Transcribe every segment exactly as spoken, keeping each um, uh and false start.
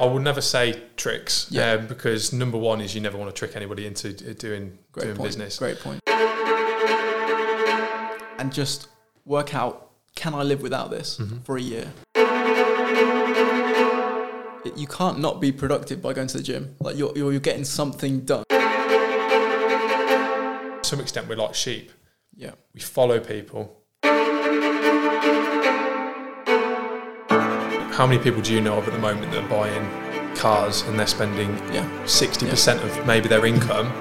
I will never say tricks, yeah. um, because number one is you never want to trick anybody into doing, doing business. Great point. And just work out, can I live without this mm-hmm. for a year? You can't not be productive by going to the gym. Like you're, you're, you're getting something done. To some extent, we're like sheep. Yeah. We follow people. How many people do you know of at the moment that are buying cars and they're spending yeah. sixty percent yeah. of maybe their income?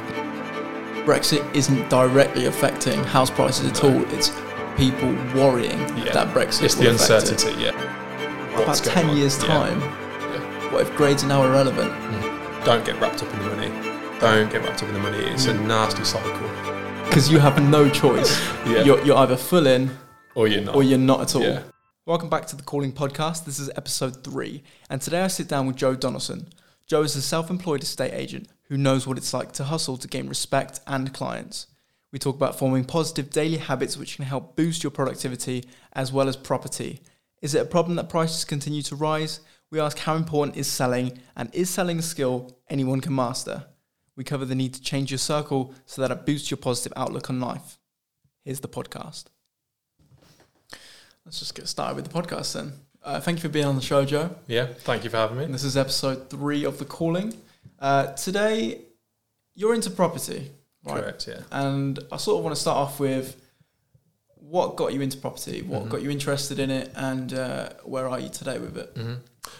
Brexit isn't directly affecting house prices at no. all. It's people worrying yeah. that Brexit It's will the uncertainty, affect it. yeah. What's About ten on? years' time, yeah. Yeah. what if grades are now irrelevant? Mm. Don't get wrapped up in the money. Don't get wrapped up in the money. It's mm. a nasty cycle. Because you have no choice. yeah. you're, you're either full in or you're not, or you're not at all. Yeah. Welcome back to The Calling Podcast. This is episode three, and today I sit down with Joe Donaldson. Joe is a self-employed estate agent who knows what it's like to hustle to gain respect and clients. We talk about forming positive daily habits which can help boost your productivity as well as property. Is it a problem that prices continue to rise? We ask how important is selling, and is selling a skill anyone can master? We cover the need to change your circle so that it boosts your positive outlook on life. Here's the podcast. Let's just get started with the podcast then. Uh, thank you for being on the show, Joe. Yeah, thank you for having me. And this is episode three of The Calling. Uh, today, you're into property, right? Correct, yeah. And I sort of want to start off with what got you into property, what mm-hmm. got you interested in it, and uh, where are you today with it? Mm-hmm.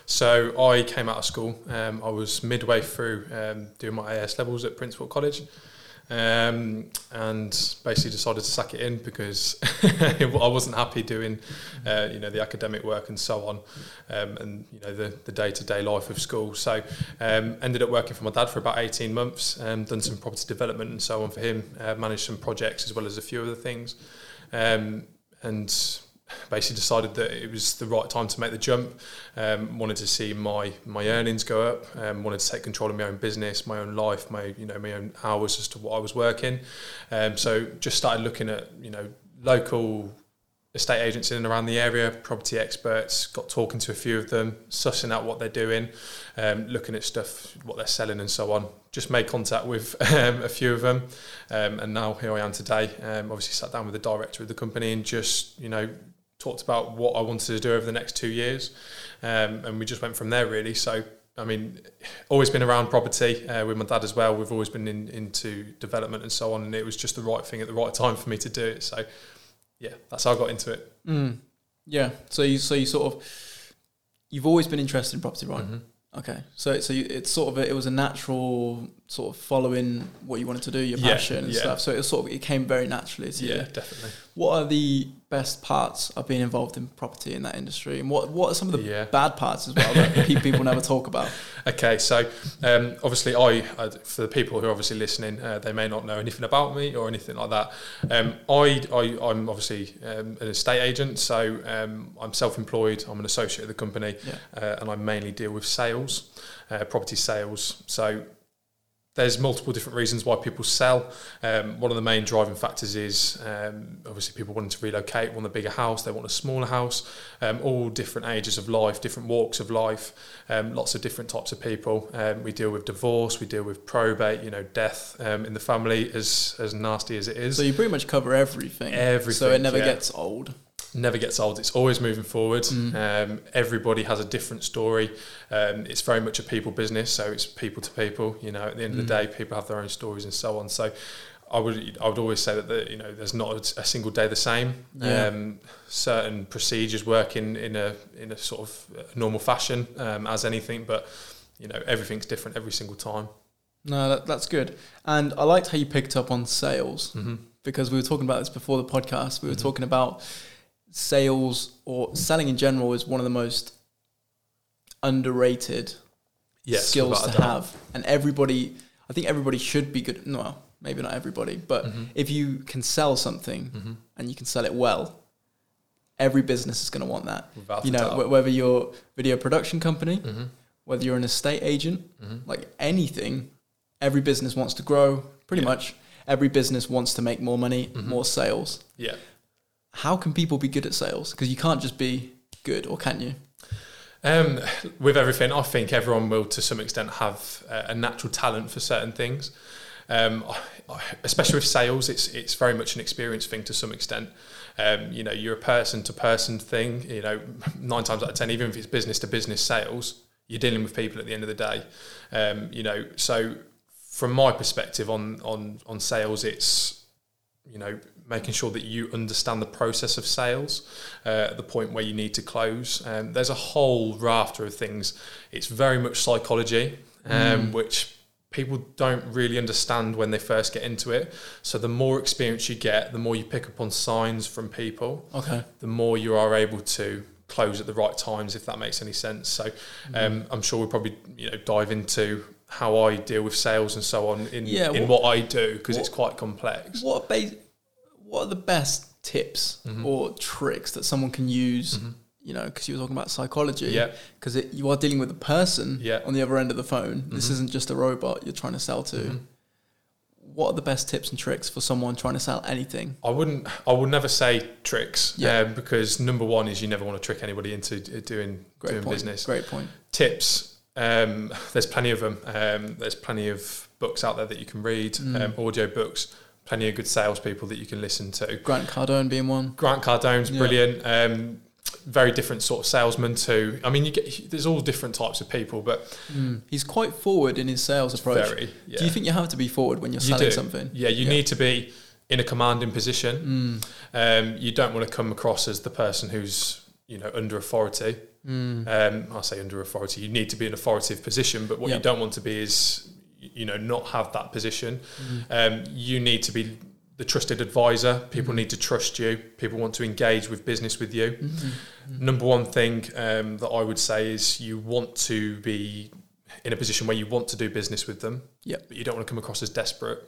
So I came out of school. Um, I was midway through um, doing my A S levels at Princeful College. Um, and basically decided to sack it in because I wasn't happy doing, uh, you know, the academic work and so on, um, and you know the, the day-to-day life of school. So um, ended up working for my dad for about eighteen months, um, done some property development and so on for him, uh, managed some projects as well as a few other things, um, and basically decided that it was the right time to make the jump. Um, wanted to see my my earnings go up. Um, wanted to take control of my own business, my own life, my you know my own hours as to what I was working. Um, so just started looking at you know local estate agents in and around the area, property experts. Got talking to a few of them, sussing out what they're doing, um, looking at stuff, what they're selling, and so on. Just made contact with um, a few of them, um, and now here I am today. Um, obviously sat down with the director of the company and just you know. talked about what I wanted to do over the next two years, um, and we just went from there, really. So, I mean, always been around property uh, with my dad as well. We've always been in, into development and so on, and it was just the right thing at the right time for me to do it. So, yeah, that's how I got into it. Mm. Yeah. So you, so you sort of, you've always been interested in property, right? Mm-hmm. Okay, so so you, it's sort of a, it was a natural sort of following what you wanted to do, your passion yeah, and yeah. stuff. So it sort of it came very naturally to yeah, you. Yeah, definitely. What are the best parts of being involved in property in that industry, and what what are some of the yeah. bad parts as well that people never talk about? Okay, so um, obviously I, I for the people who are obviously listening, uh, they may not know anything about me or anything like that. Um, I, I I'm obviously um, an estate agent, so um, I'm self-employed. I'm an associate of the company, yeah. uh, and I mainly deal with sales. Uh, property sales. So there's multiple different reasons why people sell. Um, one of the main driving factors is um, obviously people wanting to relocate, want a bigger house, they want a smaller house, um, all different ages of life, different walks of life, um, lots of different types of people. Um, we deal with divorce, we deal with probate, you know, death um, in the family, as, as nasty as it is. So you pretty much cover everything. Everything. So it never yeah. gets old. Never gets old. It's always moving forward. Mm. Um, everybody has a different story. Um, it's very much a people business, so it's people to people. You know, at the end mm. of the day, people have their own stories and so on. So, I would I would always say that the, you know there's not a single day the same. Yeah. Um, certain procedures work in, in a in a sort of normal fashion um, as anything, but you know everything's different every single time. No, that, that's good. And I liked how you picked up on sales mm-hmm. because we were talking about this before the podcast. We were mm-hmm. talking about sales or selling in general is one of the most underrated yes, skills to have. And everybody, I think everybody should be good. No, well, maybe not everybody, but mm-hmm. if you can sell something mm-hmm. and you can sell it well, every business is going to want that. Without you know, wh- whether you're a video production company, mm-hmm. whether you're an estate agent, mm-hmm. like anything, every business wants to grow pretty yeah. much. Every business wants to make more money, mm-hmm. more sales. Yeah. How can people be good at sales? Because you can't just be good, or can you? Um, with everything, I think everyone will, to some extent, have a natural talent for certain things. Um, especially with sales, it's it's very much an experience thing to some extent. Um, you know, you're a person-to-person thing. You know, nine times out of ten, even if it's business-to-business sales, you're dealing with people at the end of the day. Um, you know, so from my perspective on on on sales, it's, you know, making sure that you understand the process of sales uh, at the point where you need to close. Um, there's a whole rafter of things. It's very much psychology, um, mm. which people don't really understand when they first get into it. So the more experience you get, the more you pick up on signs from people, okay. the more you are able to close at the right times, if that makes any sense. So um, mm. I'm sure we'll probably you know dive into how I deal with sales and so on in, yeah, in what, what I do, because it's quite complex. What base... What are the best tips mm-hmm. or tricks that someone can use, mm-hmm. you know, because you were talking about psychology, because yeah. you are dealing with a person yeah. on the other end of the phone. Mm-hmm. This isn't just a robot you're trying to sell to. Mm-hmm. What are the best tips and tricks for someone trying to sell anything? I wouldn't, I would never say tricks yeah. um, because number one is you never want to trick anybody into doing, Great doing point. business. Great point. Tips. Um, there's plenty of them. Um, there's plenty of books out there that you can read, mm. um, audio books. Plenty of good salespeople that you can listen to. Grant Cardone being one. Grant Cardone's yeah. brilliant. Um, very different sort of salesman too. I mean, you get there's all different types of people, but mm. he's quite forward in his sales approach. Very, yeah. Do you think you have to be forward when you're selling you something? Yeah, you yeah. need to be in a commanding position. Mm. Um, you don't want to come across as the person who's you know under authority. Mm. Um, I say under authority. You need to be in an authoritative position, but what yep. you don't want to be is you know, not have that position. Mm. Um, you need to be the trusted advisor. People mm. need to trust you. People want to engage with business with you. Mm-hmm. Number one thing um, that I would say is you want to be in a position where you want to do business with them, yep. but you don't want to come across as desperate.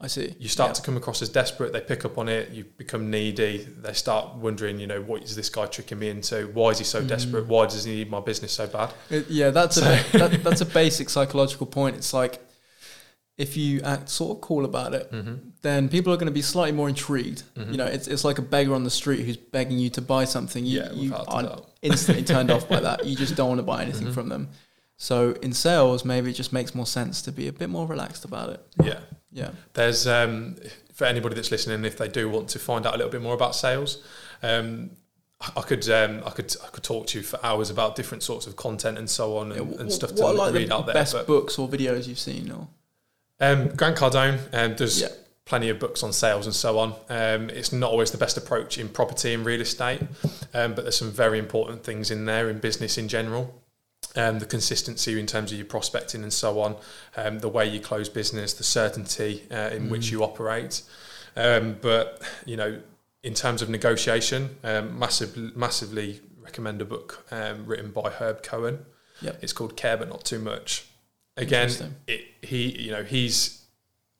I see. You start yep. to come across as desperate. They pick up on it. You become needy. They start wondering, you know, what is this guy tricking me into? Why is he so mm. desperate? Why does he need my business so bad? It, yeah, that's so. a that, that's a basic psychological point. It's like if you act sort of cool about it, mm-hmm. then people are going to be slightly more intrigued. Mm-hmm. You know, it's it's like a beggar on the street who's begging you to buy something. You, yeah, you are instantly turned off by that. You just don't want to buy anything mm-hmm. from them. So in sales, maybe it just makes more sense to be a bit more relaxed about it. Yeah. Yeah. There's, um, for anybody that's listening, if they do want to find out a little bit more about sales, um, I could, um, I could, I could talk to you for hours about different sorts of content and so on and, yeah, what, and stuff to what are like read the out there. Best but, books or videos you've seen, or um, Grant Cardone, um, does yeah. plenty of books on sales and so on. Um, it's not always the best approach in property and real estate, um, but there's some very important things in there in business in general. Um, the consistency in terms of your prospecting and so on, um, the way you close business, the certainty uh, in mm. which you operate. Um, but, you know, in terms of negotiation, um, massive, massively recommend a book um, written by Herb Cohen. Yep. It's called Care But Not Too Much. Again, it, he, you know, he's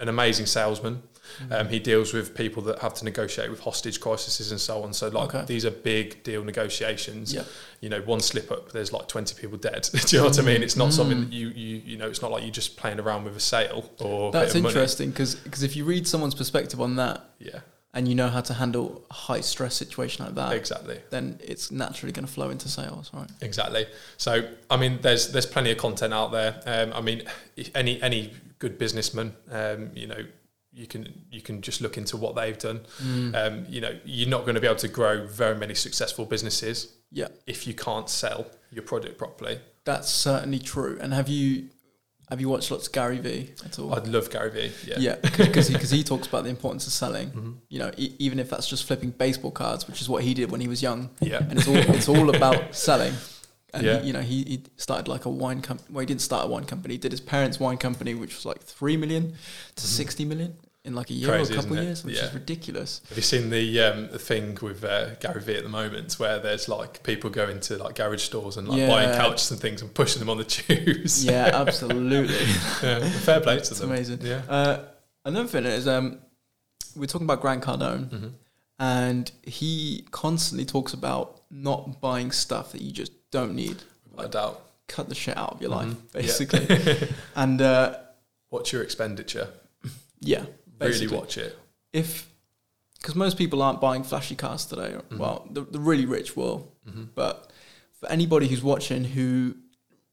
an amazing salesman. Mm. Um, he deals with people that have to negotiate with hostage crises and so on. So like okay. these are big deal negotiations. Yeah. You know, one slip up, there's like twenty people dead. Do you know what I mean? It's not mm. something that you, you you know, it's not like you're just playing around with a sale or that's a bit of interesting because because if you read someone's perspective on that, yeah, and you know how to handle a high stress situation like that, exactly, then it's naturally going to flow into sales, right? Exactly. So I mean, there's there's plenty of content out there. Um, I mean, any any good businessman, um, you know. You can you can just look into what they've done. Mm. Um, you know, you're not going to be able to grow very many successful businesses yeah. if you can't sell your product properly. That's certainly true. And have you have you watched lots of Gary Vee at all? I'd love Gary Vee. Yeah, yeah, because because he, he talks about the importance of selling. Mm-hmm. You know, e- even if that's just flipping baseball cards, which is what he did when he was young. Yeah, and it's all it's all about selling. And yeah. he, you know, he, he started like a wine company. Well, he didn't start a wine company. He did his parents' wine company, which was like three million to mm-hmm. sixty million in like a year Crazy, or a couple of years, which yeah. is ridiculous. Have you seen the um, thing with uh, Gary Vee at the moment, where there's like people going to like garage stores and like yeah. buying couches and things and pushing them on the tubes? Yeah, absolutely. yeah, fair play to them. Amazing. Yeah. Uh, another thing is um, we're talking about Grant Cardone, mm-hmm. and he constantly talks about not buying stuff that you just don't need. Without like, a doubt. Cut the shit out of your mm-hmm. life, basically. Yeah. and uh, watch your expenditure. Yeah. Basically. Really watch it. If, because most people aren't buying flashy cars today. Mm-hmm. Well, the, the really rich will. Mm-hmm. But for anybody who's watching who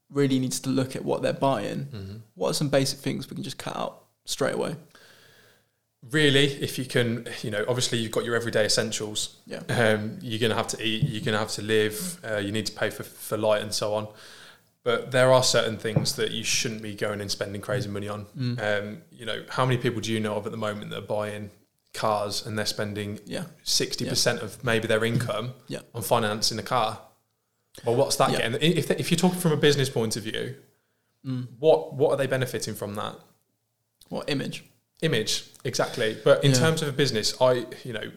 really needs to look at what they're buying, mm-hmm. what are some basic things we can just cut out straight away? Really, if you can, you know, obviously you've got your everyday essentials. Yeah. Um, you're going to have to eat, you're going to have to live, uh, you need to pay for, for light and so on. But there are certain things that you shouldn't be going and spending crazy money on. Mm. Um, you know, how many people do you know of at the moment that are buying cars and they're spending yeah. sixty percent yeah. of maybe their income yeah. on financing a car? Well, what's that yeah. getting? If, they, if you're talking from a business point of view, mm. what what are they benefiting from that? What image? Image, exactly. But in yeah. terms of a business, I, you know,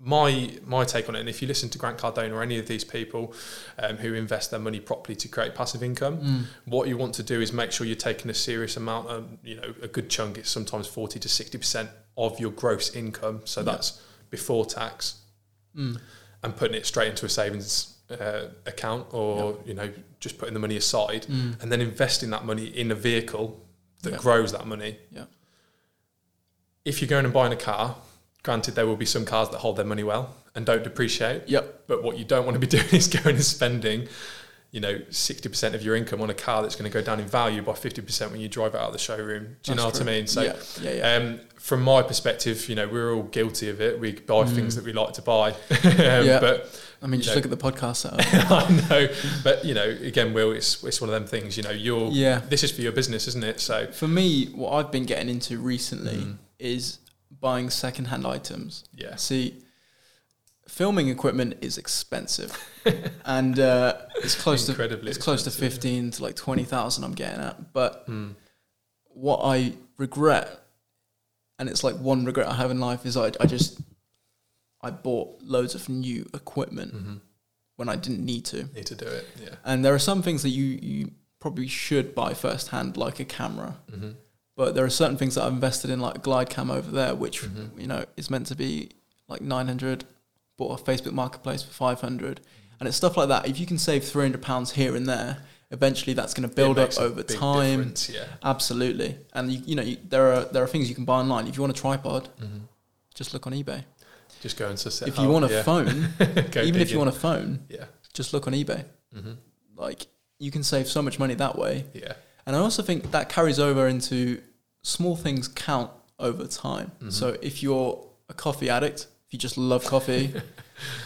my my take on it, and if you listen to Grant Cardone or any of these people um, who invest their money properly to create passive income, mm. what you want to do is make sure you're taking a serious amount of, you know, a good chunk, it's sometimes forty to sixty percent of your gross income. So yeah. that's before tax mm. and putting it straight into a savings uh, account or, yeah. you know, just putting the money aside mm. and then investing that money in a vehicle that yeah. grows that money. Yeah. If you're going and buying a car, granted there will be some cars that hold their money well and don't depreciate. Yep. But what you don't want to be doing is going and spending, you know, sixty percent of your income on a car that's going to go down in value by fifty percent when you drive it out of the showroom. Do you that's know what true. I mean? So yeah. Yeah, yeah. Um, from my perspective, you know, we're all guilty of it. We buy mm. things that we like to buy. um, yeah. But I mean, just know, look at the podcast setup. I know. But, you know, again, Will, it's it's one of them things, you know, you're, yeah. this is for your business, isn't it? So for me, what I've been getting into recently mm. is buying secondhand items. Yeah. See, filming equipment is expensive, and uh, it's close Incredibly to it's close to fifteen yeah. to like twenty thousand. I'm getting at, but mm. what I regret, and it's like one regret I have in life is I I just I bought loads of new equipment mm-hmm. when I didn't need to need to do it. Yeah. And there are some things that you you probably should buy firsthand, like a camera. Mm-hmm. But there are certain things that I've invested in, like Glidecam over there, which, mm-hmm. you know, is meant to be like nine hundred, bought off Facebook Marketplace for five hundred. Mm-hmm. And it's stuff like that. If you can save three hundred pounds here and there, eventually that's going to build up over time. Yeah. Absolutely. And, you, you know, you, there are there are things you can buy online. If you want a tripod, mm-hmm. just look on eBay. Just go and set If you want a yeah. phone, even if you it. want a phone, yeah. just look on eBay. Mm-hmm. Like, you can save so much money that way. Yeah. And I also think that carries over into small things count over time. Mm-hmm. So if you're a coffee addict, if you just love coffee,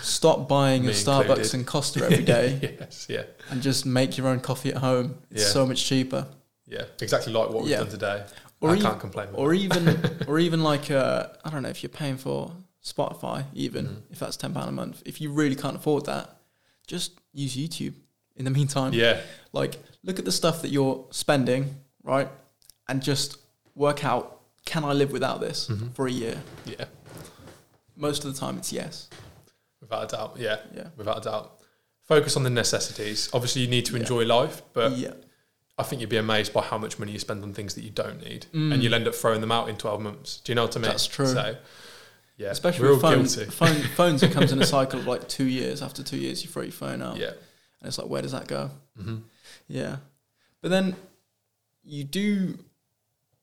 stop buying Me a Starbucks included. and Costa every day. Yes, yeah. And just make your own coffee at home. It's yeah. so much cheaper. Yeah, exactly like what we've yeah. done today. Or I e- can't complain more. Or even, or even like, uh, I don't know, if you're paying for Spotify, even, mm-hmm. if that's ten pounds a month, if you really can't afford that, just use YouTube in the meantime. Yeah. Like, look at the stuff that you're spending, right? And just work out, can I live without this mm-hmm. for a year? Yeah. Most of the time it's yes. Without a doubt, yeah. Yeah. Without a doubt. Focus on the necessities. Obviously you need to enjoy yeah. life, but yeah. I think you'd be amazed by how much money you spend on things that you don't need. Mm. And you'll end up throwing them out in twelve months. Do you know what I mean? That's true. So, yeah. Especially with phones. Phone, phones, it comes in a cycle of like two years. After two years, you throw your phone out. Yeah. And it's like, where does that go? Mm-hmm. Yeah. But then you do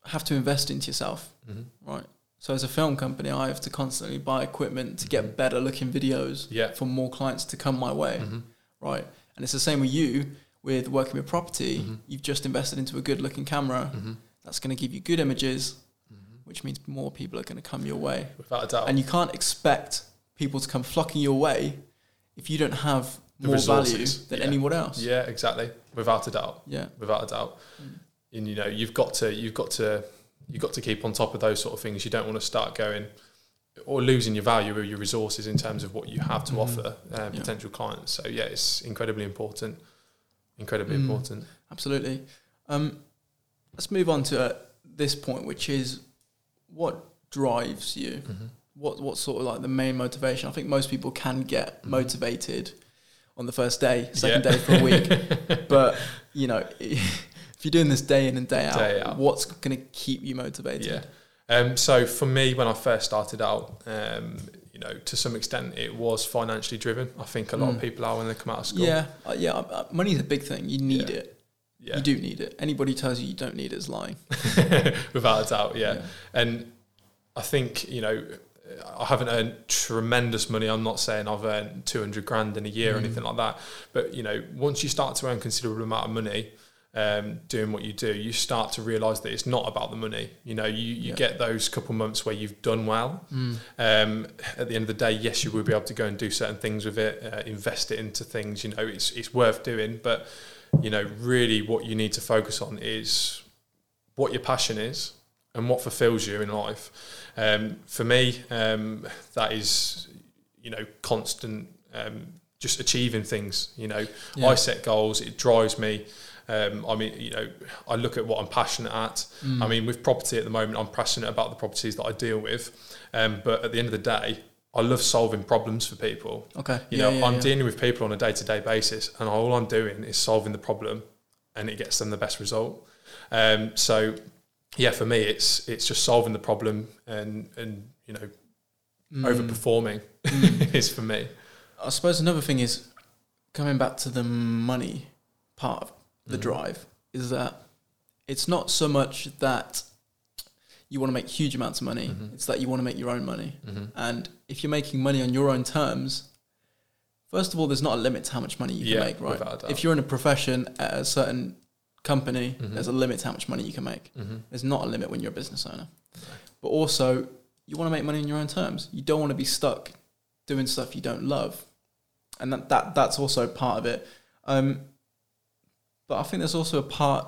have to invest into yourself, mm-hmm. right? So as a film company, I have to constantly buy equipment to get mm-hmm. better looking videos yeah. for more clients to come my way, mm-hmm. right? And it's the same with you with working with property. Mm-hmm. You've just invested into a good looking camera. Mm-hmm. That's going to give you good images, mm-hmm. which means more people are going to come your way. Without a doubt. And you can't expect people to come flocking your way if you don't have more resources. value than yeah. anyone else. Yeah, exactly. Without a doubt. Yeah. Without a doubt. Mm. And you know, you've got to you've got to you've got to keep on top of those sort of things. You don't want to start going or losing your value or your resources in terms of what you have to mm. offer uh, potential yeah. clients. So yeah, it's incredibly important. Incredibly mm. important. Absolutely. Um, let's move on to uh, this point, which is what drives you? Mm-hmm. What what's sort of like the main motivation? I think most people can get mm-hmm. motivated on the first day, second yeah. day for a week. But, you know, if you're doing this day in and day out, day out. what's going to keep you motivated? Yeah. Um, so for me, when I first started out, um, you know, to some extent it was financially driven. I think a lot mm. of people are when they come out of school. Yeah, uh, yeah. Uh, money's a big thing. You need yeah. it. Yeah. You do need it. Anybody who tells you you don't need it is lying. Without a doubt, yeah. yeah. And I think, you know, I haven't earned tremendous money. I'm not saying I've earned two hundred grand in a year mm. or anything like that. But, you know, once you start to earn a considerable amount of money um, doing what you do, you start to realise that it's not about the money. You know, you, you yeah. get those couple months where you've done well. Mm. Um, at the end of the day, yes, you will be able to go and do certain things with it, uh, invest it into things. You know, it's it's worth doing. But, you know, really what you need to focus on is what your passion is and what fulfills you in life. Um, for me, um, that is, you know, constant, um, just achieving things, you know. Yeah. I set goals, it drives me. Um, I mean, you know, I look at what I'm passionate at. Mm. I mean, with property at the moment, I'm passionate about the properties that I deal with. Um, but at the end of the day, I love solving problems for people. Okay. You yeah, know, yeah, I'm yeah. dealing with people on a day-to-day basis, and all I'm doing is solving the problem, and it gets them the best result. Um, so... yeah, for me, it's it's just solving the problem and, and you know, mm. overperforming mm. is for me. I suppose another thing is, coming back to the money part of the mm. drive, is that it's not so much that you want to make huge amounts of money, mm-hmm. it's that you want to make your own money. Mm-hmm. And if you're making money on your own terms, first of all, there's not a limit to how much money you yeah, can make, right? Without a doubt. If you're in a profession at a certain... company, mm-hmm. there's a limit to how much money you can make. Mm-hmm. There's not a limit when you're a business owner. Right. But also, you want to make money on your own terms. You don't want to be stuck doing stuff you don't love. And that, that that's also part of it. Um, but I think there's also a part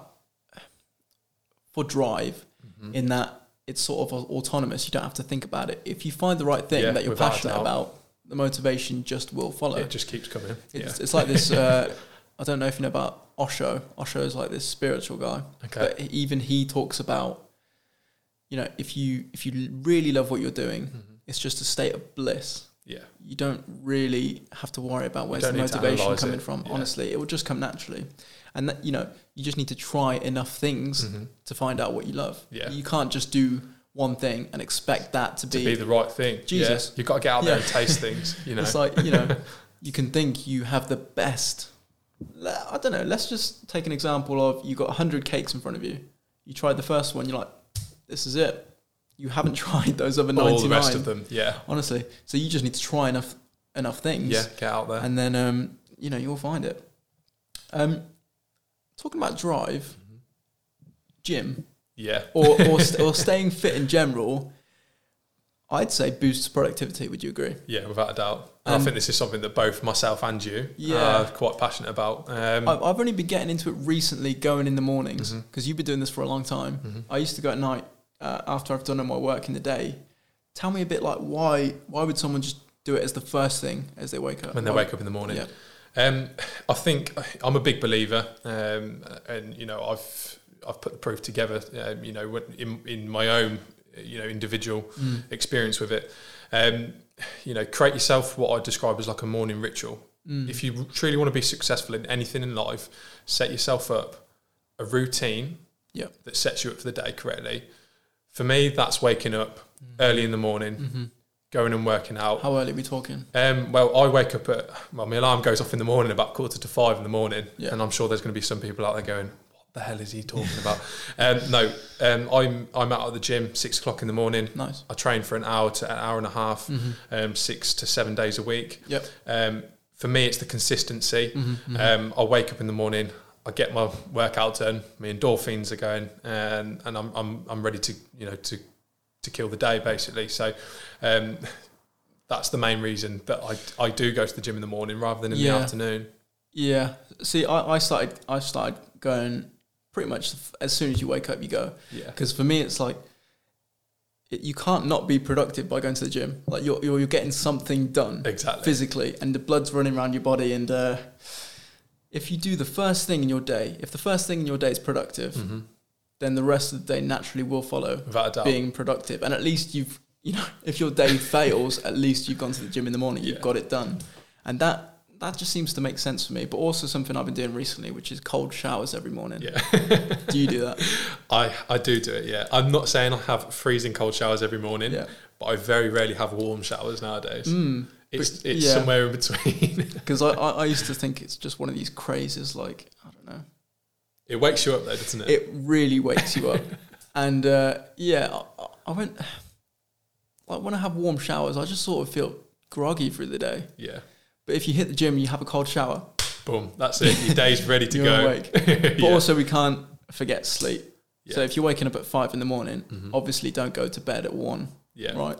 for drive mm-hmm. in that it's sort of autonomous. You don't have to think about it. If you find the right thing yeah, that you're passionate about, the motivation just will follow. It just keeps coming. It's, yeah. it's like this... Uh, I don't know if you know about Osho. Osho is like this spiritual guy. Okay. But even he talks about, you know, if you if you really love what you're doing, mm-hmm. it's just a state of bliss. Yeah. You don't really have to worry about where's the motivation coming it. from. Yeah. Honestly, it will just come naturally. And that, you know, you just need to try enough things mm-hmm. to find out what you love. Yeah. You can't just do one thing and expect that to, to be, be the right thing. Jesus. Yeah. You've got to get out yeah. there and taste things, you know. It's like, you know, you can think you have the best... I don't know, let's just take an example of you got one hundred cakes in front of you. You tried the first one, you're like, this is it. You haven't tried those other ninety-nine. All the rest of them, yeah. Honestly. So you just need to try enough enough things. Yeah, get out there. And then, um, you know, you'll find it. Um, talking about drive, mm-hmm. gym. Yeah. Or, or, st- or staying fit in general, I'd say boosts productivity. Would you agree? Yeah, without a doubt. And um, I think this is something that both myself and you yeah. are quite passionate about. Um, I've, I've only been getting into it recently, going in the mornings, because mm-hmm. you've been doing this for a long time. Mm-hmm. I used to go at night uh, after I've done my work in the day. Tell me a bit like why why would someone just do it as the first thing as they wake up? When they why? wake up in the morning. Yeah. Um, I think I'm a big believer um, and, you know, I've I've put the proof together, um, you know, in, in my own you know, individual mm. experience with it. Um, you know, create yourself what I describe as like a morning ritual. Mm. If you truly want to be successful in anything in life, set yourself up a routine yep. that sets you up for the day correctly. For me, that's waking up mm. early in the morning, mm-hmm. going and working out. How early are we talking? Um, well, I wake up at, well, my alarm goes off in the morning about quarter to five in the morning. Yep. And I'm sure there's going to be some people out there going, the hell is he talking about? um, no, um, I'm I'm out at the gym six o'clock in the morning. Nice. I train for an hour to an hour and a half, mm-hmm. um, six to seven days a week. Yep. Um, for me, it's the consistency. Mm-hmm, mm-hmm. Um, I wake up in the morning, I get my workout done. My endorphins are going, and and I'm I'm I'm ready to you know to to kill the day basically. So. Um, that's the main reason that I I do go to the gym in the morning rather than in yeah. the afternoon. Yeah. See, I, I started I started going. Pretty much as soon as you wake up, you go. Yeah. Because for me, it's like, it, you can't not be productive by going to the gym. Like you're you're, you're getting something done. Exactly. Physically. And the blood's running around your body. And uh, if you do the first thing in your day, if the first thing in your day is productive, mm-hmm. then the rest of the day naturally will follow. Without a doubt. Being productive. And at least you've, you know, if your day fails, at least you've gone to the gym in the morning. You've yeah. got it done. And that... that just seems to make sense for me, but also something I've been doing recently, which is cold showers every morning. Yeah. Do you do that? I, I do do it, yeah. I'm not saying I have freezing cold showers every morning, yeah. but I very rarely have warm showers nowadays. Mm, it's it's yeah. somewhere in between. Because I, I, I used to think it's just one of these crazes, like, I don't know. It wakes you up though, doesn't it? It really wakes you up. And uh, yeah, I, I went... like when I have warm showers, I just sort of feel groggy through the day. Yeah. But if you hit the gym, you have a cold shower. Boom. That's it. Your day's ready to go. Awake. But yeah. Also, we can't forget sleep. Yeah. So if you're waking up at five in the morning, mm-hmm. obviously don't go to bed at one. Yeah. Right.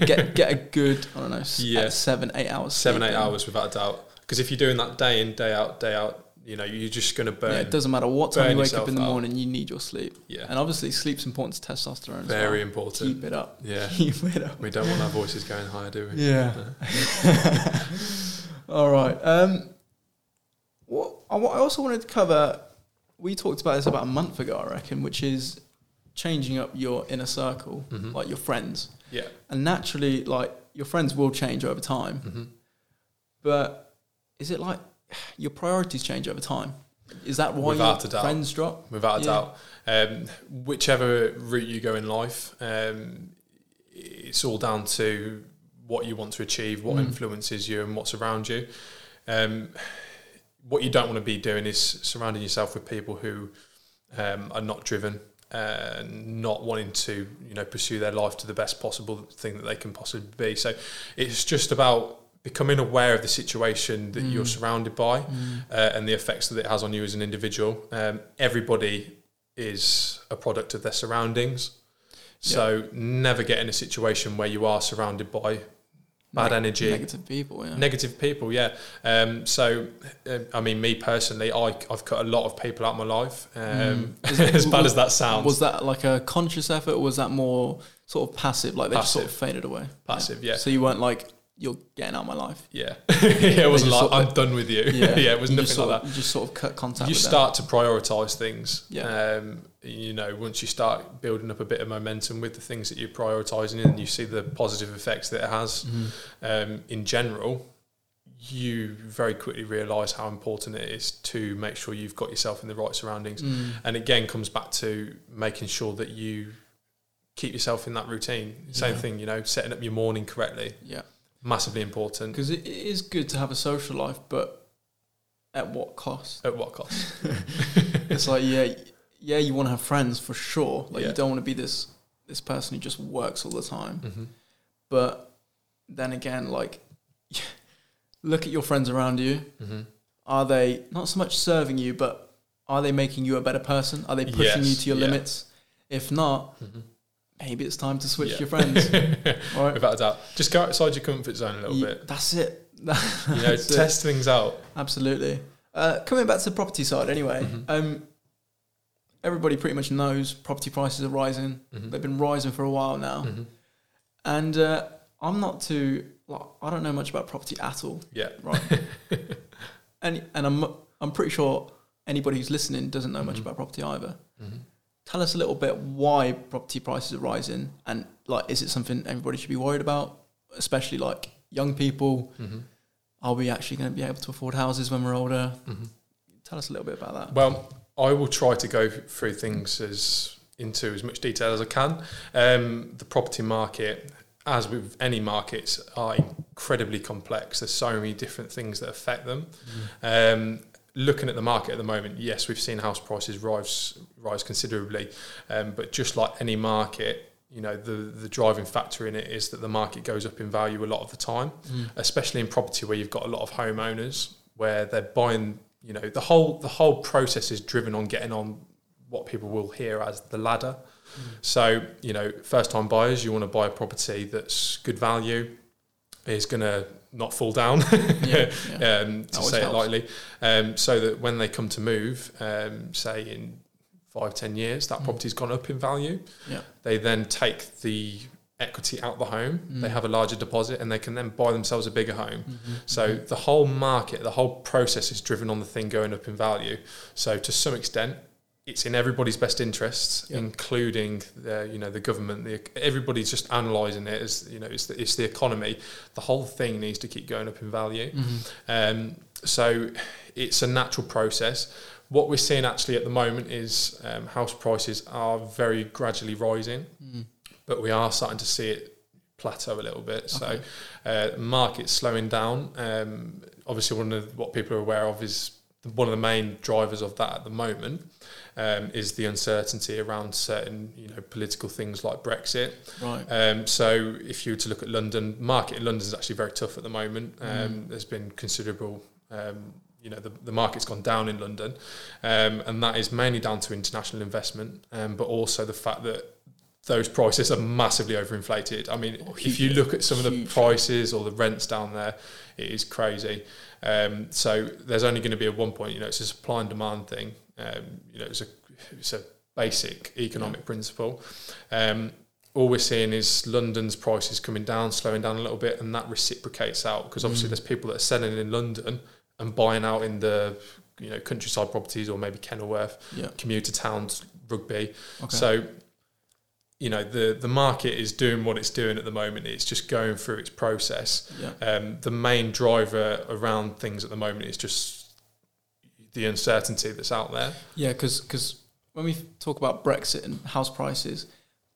get get a good, I don't know, yeah. seven, eight hours. Seven, eight in. hours without a doubt. Because if you're doing that day in, day out, day out, you know, you're just going to burn. Yeah, it doesn't matter what time you wake up in the out. morning, you need your sleep. Yeah. And obviously sleep's important to testosterone as Very well. important. Keep it up. Yeah. Keep it up. We don't want our voices going higher, do we? Yeah. No. All right. Um, what I also wanted to cover, we talked about this about a month ago, I reckon, which is changing up your inner circle, mm-hmm. like your friends. Yeah. And naturally, like, your friends will change over time. Mm-hmm. But is it like your priorities change over time? Is that why Without your friends drop? Without a yeah. doubt. Um, whichever route you go in life, um, it's all down to what you want to achieve, what mm. influences you and what's around you. Um, what you don't want to be doing is surrounding yourself with people who um, are not driven and not wanting to, you know, pursue their life to the best possible thing that they can possibly be. So it's just about becoming aware of the situation that mm. you're surrounded by mm. uh, and the effects that it has on you as an individual. Um, everybody is a product of their surroundings. So yeah. never get in a situation where you are surrounded by bad ne- energy. Negative people, yeah. Negative people, yeah. Um, so, uh, I mean, me personally, I, I've cut a lot of people out of my life, um, mm. it, as bad was, as that sounds. Was that like a conscious effort or was that more sort of passive, like they passive. just sort of faded away? Passive, yeah. yeah. So you weren't like, you're getting out of my life. Yeah. yeah, it wasn't like, sort of, I'm done with you. Yeah, yeah it was nothing like of, that. You just sort of cut contact You with start them. to prioritise things. Yeah. Um, you know, once you start building up a bit of momentum with the things that you're prioritising and you see the positive effects that it has mm-hmm. um, in general, you very quickly realise how important it is to make sure you've got yourself in the right surroundings. Mm. And again, comes back to making sure that you keep yourself in that routine. Same yeah. thing, you know, setting up your morning correctly. Yeah. Massively important. Because it is good to have a social life, but at what cost? At what cost? It's like, yeah, yeah, you want to have friends for sure. Like yeah. you don't want to be this this person who just works all the time. Mm-hmm. But then again, like, look at your friends around you. Mm-hmm. Are they not so much serving you, but are they making you a better person? Are they pushing yes, you to your yeah. limits? If not... Mm-hmm. Maybe it's time to switch yeah. your friends. All right. Without a doubt. Just go outside your comfort zone a little yeah, bit. That's it. That's you know, it. Test things out. Absolutely. Uh, coming back to the property side anyway, mm-hmm. um, everybody pretty much knows property prices are rising. Mm-hmm. They've been rising for a while now. Mm-hmm. And uh, I'm not too... Like, I don't know much about property at all. Yeah. Right. and and I'm, I'm pretty sure anybody who's listening doesn't know mm-hmm. much about property either. Mm-hmm. Tell us a little bit why property prices are rising and, like, is it something everybody should be worried about, especially, like, young people? Mm-hmm. Are we actually going to be able to afford houses when we're older? Mm-hmm. Tell us a little bit about that. Well, I will try to go through things as into as much detail as I can. Um, the property market, as with any markets, are incredibly complex. There's so many different things that affect them. Mm-hmm. Um Looking at the market at the moment, yes, we've seen house prices rise rise considerably, um, but just like any market, you know, the, the driving factor in it is that the market goes up in value a lot of the time, mm. especially in property where you've got a lot of homeowners where they're buying. You know, the whole the whole process is driven on getting on what people will hear as the ladder. Mm. So, you know, first time buyers, you want to buy a property that's good value, is going to not fall down, yeah, yeah. um, to say helps. it lightly, um, so that when they come to move, um, say in five, ten years, that mm. property's gone up in value. Yeah. They then take the equity out the home, mm. they have a larger deposit, and they can then buy themselves a bigger home. Mm-hmm. So mm-hmm. the whole market, the whole process is driven on the thing going up in value. So to some extent, it's in everybody's best interests, yeah. including the, you know, the government. The, everybody's just analysing it as, you know, it's the, it's the economy. The whole thing needs to keep going up in value. Mm-hmm. Um, so it's a natural process. What we're seeing actually at the moment is um, house prices are very gradually rising, mm-hmm. but we are starting to see it plateau a little bit. Okay. So uh, market's slowing down. Um, obviously, one of what people are aware of is one of the main drivers of that at the moment um, is the uncertainty around certain, you know, political things like Brexit. Right. Um, so if you were to look at London, market in London is actually very tough at the moment. Um, mm. There's been considerable, um, you know, the, the market's gone down in London, um, and that is mainly down to international investment, um, but also the fact that those prices are massively overinflated. I mean, oh, huge, if you look at some huge. of the prices or the rents down there, it is crazy. Um, so there's only going to be at one point, you know, it's a supply and demand thing. Um, you know, it's a, it's a basic economic yeah. principle. Um, all we're seeing is London's prices coming down, slowing down a little bit, and that reciprocates out because obviously mm. there's people that are selling in London and buying out in the, you know, countryside properties or maybe Kenilworth, yeah. commuter towns, Rugby. Okay. So, you know, the, the market is doing what it's doing at the moment. It's just going through its process. Yeah. Um, the main driver around things at the moment is just the uncertainty that's out there. Yeah, because because when we talk about Brexit and house prices,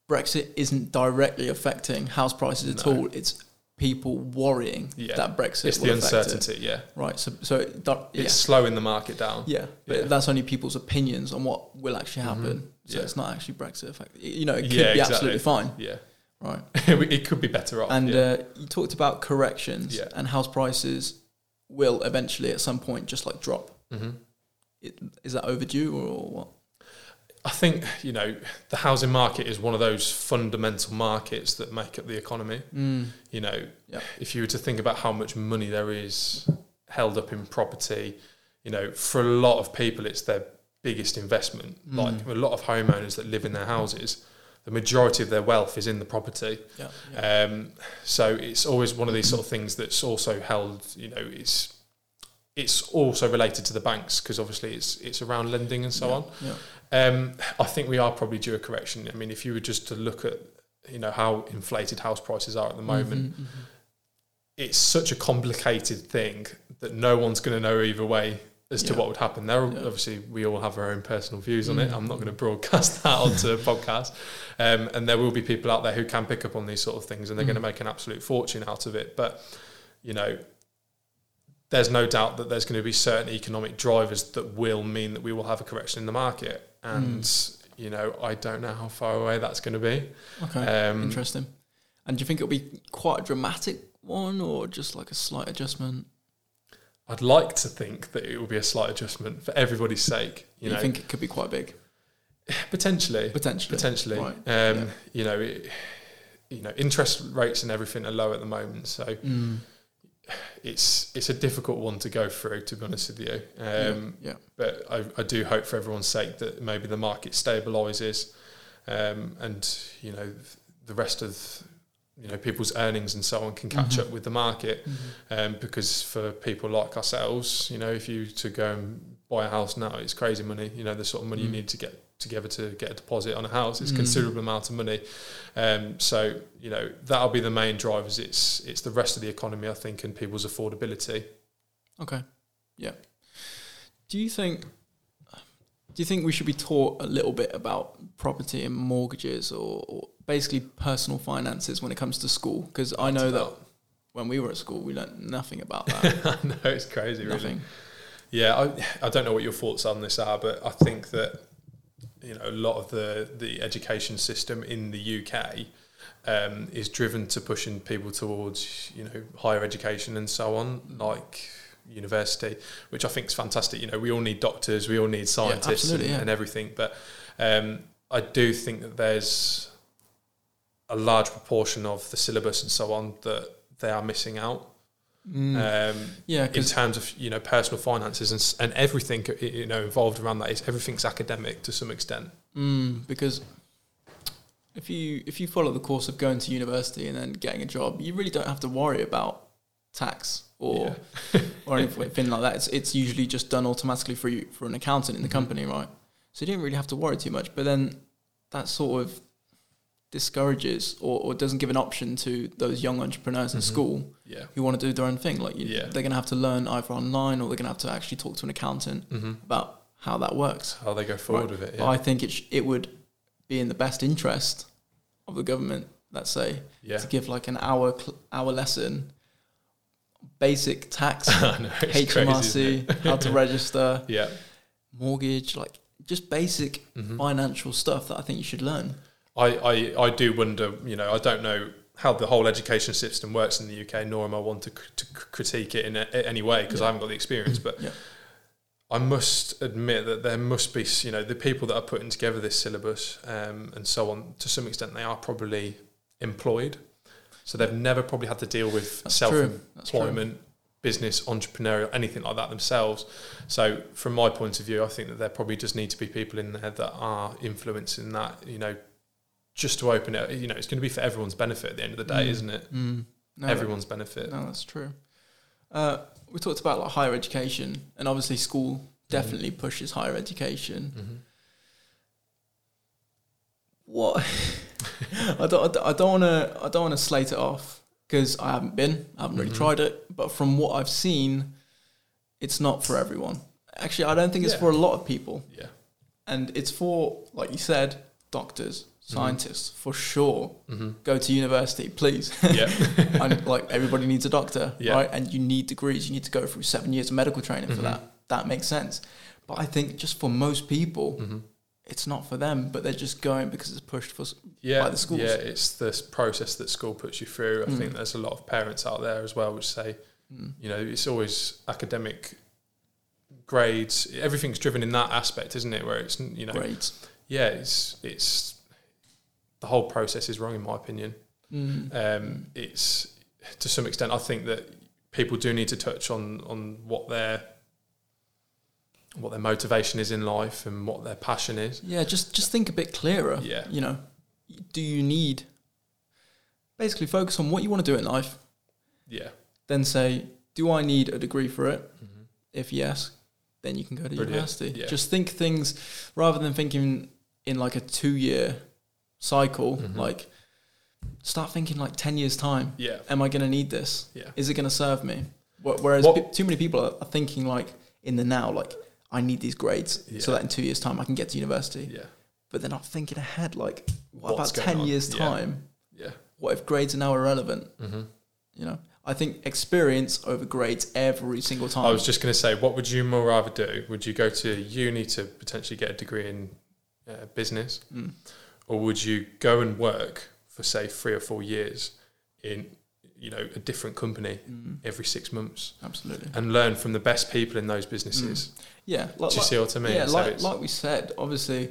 Brexit isn't directly affecting house prices at no. all. It's people worrying yeah. that Brexit it's will affect It's the uncertainty, it. yeah. Right, so, so it, that, yeah. it's slowing the market down. Yeah, but yeah. that's only people's opinions on what will actually happen. Mm-hmm. So yeah. it's not actually Brexit effect. You know, it could yeah, be exactly. absolutely fine. Yeah. Right. It could be better off. And yeah. uh, you talked about corrections yeah. and house prices will eventually at some point just like drop. Mm-hmm. It, is that overdue or what? I think, you know, the housing market is one of those fundamental markets that make up the economy. Mm. You know, yep. if you were to think about how much money there is held up in property, you know, for a lot of people it's their biggest investment. Like mm. a lot of homeowners that live in their houses, the majority of their wealth is in the property. Yeah, yeah. Um, so it's always one of these sort of things that's also held, you know, it's it's also related to the banks because obviously it's it's around lending and so yeah, on. Yeah. Um, I think we are probably due a correction. I mean, if you were just to look at, you know, how inflated house prices are at the moment, mm-hmm, mm-hmm. it's such a complicated thing that no one's going to know either way as yeah. to what would happen there. Yeah. Obviously, we all have our own personal views on it. I'm not going to broadcast that onto a podcast. Um, and there will be people out there who can pick up on these sort of things and they're mm. going to make an absolute fortune out of it. But, you know, there's no doubt that there's going to be certain economic drivers that will mean that we will have a correction in the market. And, mm. you know, I don't know how far away that's going to be. Okay, um, interesting. And do you think it'll be quite a dramatic one or just like a slight adjustment? I'd like to think that it will be a slight adjustment for everybody's sake. You, you know, think it could be quite big? Potentially. Potentially. Potentially. Right. Um, yeah. You know, it, you know, interest rates and everything are low at the moment, so mm. it's it's a difficult one to go through, to be honest with you. Um, yeah. yeah. But I, I do hope for everyone's sake that maybe the market stabilises um, and, you know, the rest of... you know, people's earnings and so on can catch mm-hmm. up with the market mm-hmm. um, because for people like ourselves, you know, if you to go and buy a house now, it's crazy money. You know, the sort of money mm. you need to get together to get a deposit on a house is mm. considerable amount of money. Um, so, you know, that'll be the main drivers. It's it's the rest of the economy, I think, and people's affordability. Okay. Yeah. Do you think... Do you think we should be taught a little bit about property and mortgages or, or basically personal finances when it comes to school? Because I know that when we were at school, we learned nothing about that. I know, it's crazy, nothing. really. Yeah, I, I don't know what your thoughts on this are, but I think that, you know, a lot of the, the education system in the U K um, is driven to pushing people towards, you know, higher education and so on, like... university, which I think is fantastic. You know, we all need doctors, we all need scientists yeah, and, yeah. and everything. But um, I do think that there's a large proportion of the syllabus and so on that they are missing out. Mm. Um, yeah, in terms of, you know, personal finances and, and everything, you know, involved around that is everything's academic to some extent. Mm, because if you if you follow the course of going to university and then getting a job, you really don't have to worry about tax or yeah. or anything like that. It's it's usually just done automatically for you for an accountant in the mm-hmm. company, right? So you don't really have to worry too much. But then that sort of discourages or, or doesn't give an option to those young entrepreneurs mm-hmm. in school yeah. who want to do their own thing. Like you, yeah. they're going to have to learn either online or they're going to have to actually talk to an accountant mm-hmm. about how that works, how they go forward right? with it. Yeah. But I think it sh- it would be in the best interest of the government, let's say, yeah. to give like an hour cl- hour lesson basic tax, know, H M R C, crazy, how to register, yeah, mortgage, like just basic mm-hmm. financial stuff that I think you should learn. I, I, I do wonder, you know, I don't know how the whole education system works in the U K, nor am I one to, to critique it in a, any way because yeah. I haven't got the experience, but yeah. I must admit that there must be, you know, the people that are putting together this syllabus um, and so on, to some extent, they are probably employed. So they've never probably had to deal with That's self-employment, true. business, entrepreneurial, anything like that themselves. So from my point of view, I think that there probably just need to be people in there that are influencing that, you know, just to open it. You know, it's going to be for everyone's benefit at the end of the day, mm. isn't it? Mm. No, everyone's that, benefit. No, that's true. Uh, we talked about like higher education, and obviously school definitely mm. pushes higher education. Mm-hmm. What... I don't. I don't want to. I don't want to slate it off because I haven't been. I haven't really mm-hmm. tried it. But from what I've seen, it's not for everyone. Actually, I don't think it's yeah. for a lot of people. Yeah. And it's for, like you said, doctors, scientists mm-hmm. for sure. Mm-hmm. Go to university, please. Yeah. And like everybody needs a doctor, yeah. right? And you need degrees. You need to go through seven years of medical training mm-hmm. for that. That makes sense. But I think just for most people. Mm-hmm. It's not for them, but they're just going because it's pushed for yeah, by the schools. Yeah, it's the process that school puts you through. I mm. think there's a lot of parents out there as well which say, mm. you know, it's always academic grades. Everything's driven in that aspect, isn't it? Where it's, you know, grades. Yeah, it's it's the whole process is wrong in my opinion. Mm. Um, it's to some extent, I think that people do need to touch on on what they're. what their motivation is in life and what their passion is. Yeah, just just think a bit clearer. Yeah. You know, do you need... Basically focus on what you want to do in life. Yeah. Then say, do I need a degree for it? Mm-hmm. If yes, then you can go to Brilliant. university. Yeah. Just think things, rather than thinking in like a two-year cycle, mm-hmm. like start thinking like ten years time. Yeah. Am I going to need this? Yeah. Is it going to serve me? Whereas what? too many people are thinking like in the now, like... I need these grades yeah. so that in two years' time I can get to university. Yeah. But they're not thinking ahead, like, what What's about ten on? years' yeah. time? Yeah. What if grades are now irrelevant? Mm-hmm. You know, I think experience over grades every single time. I was just going to say, what would you more rather do? Would you go to uni to potentially get a degree in uh, business? Mm. Or would you go and work for, say, three or four years in... you know, a different company mm. every six months. Absolutely. And learn from the best people in those businesses. Mm. Yeah. Like, Do you like, see what I mean? Yeah, so like, like we said, obviously,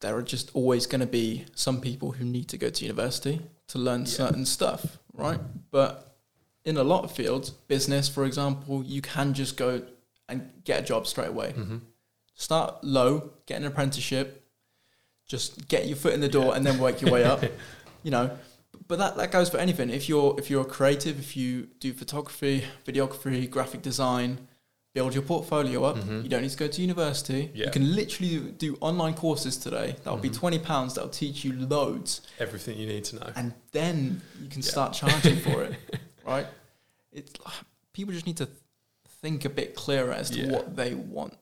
there are just always going to be some people who need to go to university to learn yeah. certain stuff, right? Mm. But in a lot of fields, business, for example, you can just go and get a job straight away. Mm-hmm. Start low, get an apprenticeship, just get your foot in the door yeah. and then work your way up, you know. But that, that goes for anything. If you're if you're creative, if you do photography, videography, graphic design, build your portfolio up. Mm-hmm. You don't need to go to university. Yeah. You can literally do online courses today. That'll mm-hmm. be twenty pounds. That'll teach you loads. Everything you need to know. And then you can yeah. start charging for it, right? It's, people just need to think a bit clearer as to yeah. what they want.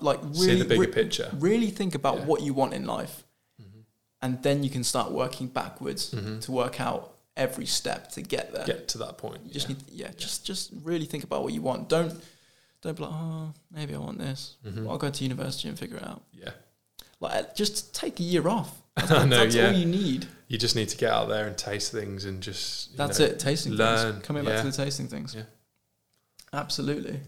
Like really, See the bigger re- picture. Really think about yeah. what you want in life. And then you can start working backwards mm-hmm. to work out every step to get there. Get to that point. You just yeah. need, to, yeah, just just really think about what you want. Don't don't be like, oh, maybe I want this. Mm-hmm. Well, I'll go to university and figure it out. Yeah, like just take a year off. That's, like, no, that's yeah. all you need. You just need to get out there and taste things and just. You that's know, it. Tasting learn. Things. Coming back yeah. to the tasting things. Yeah, absolutely.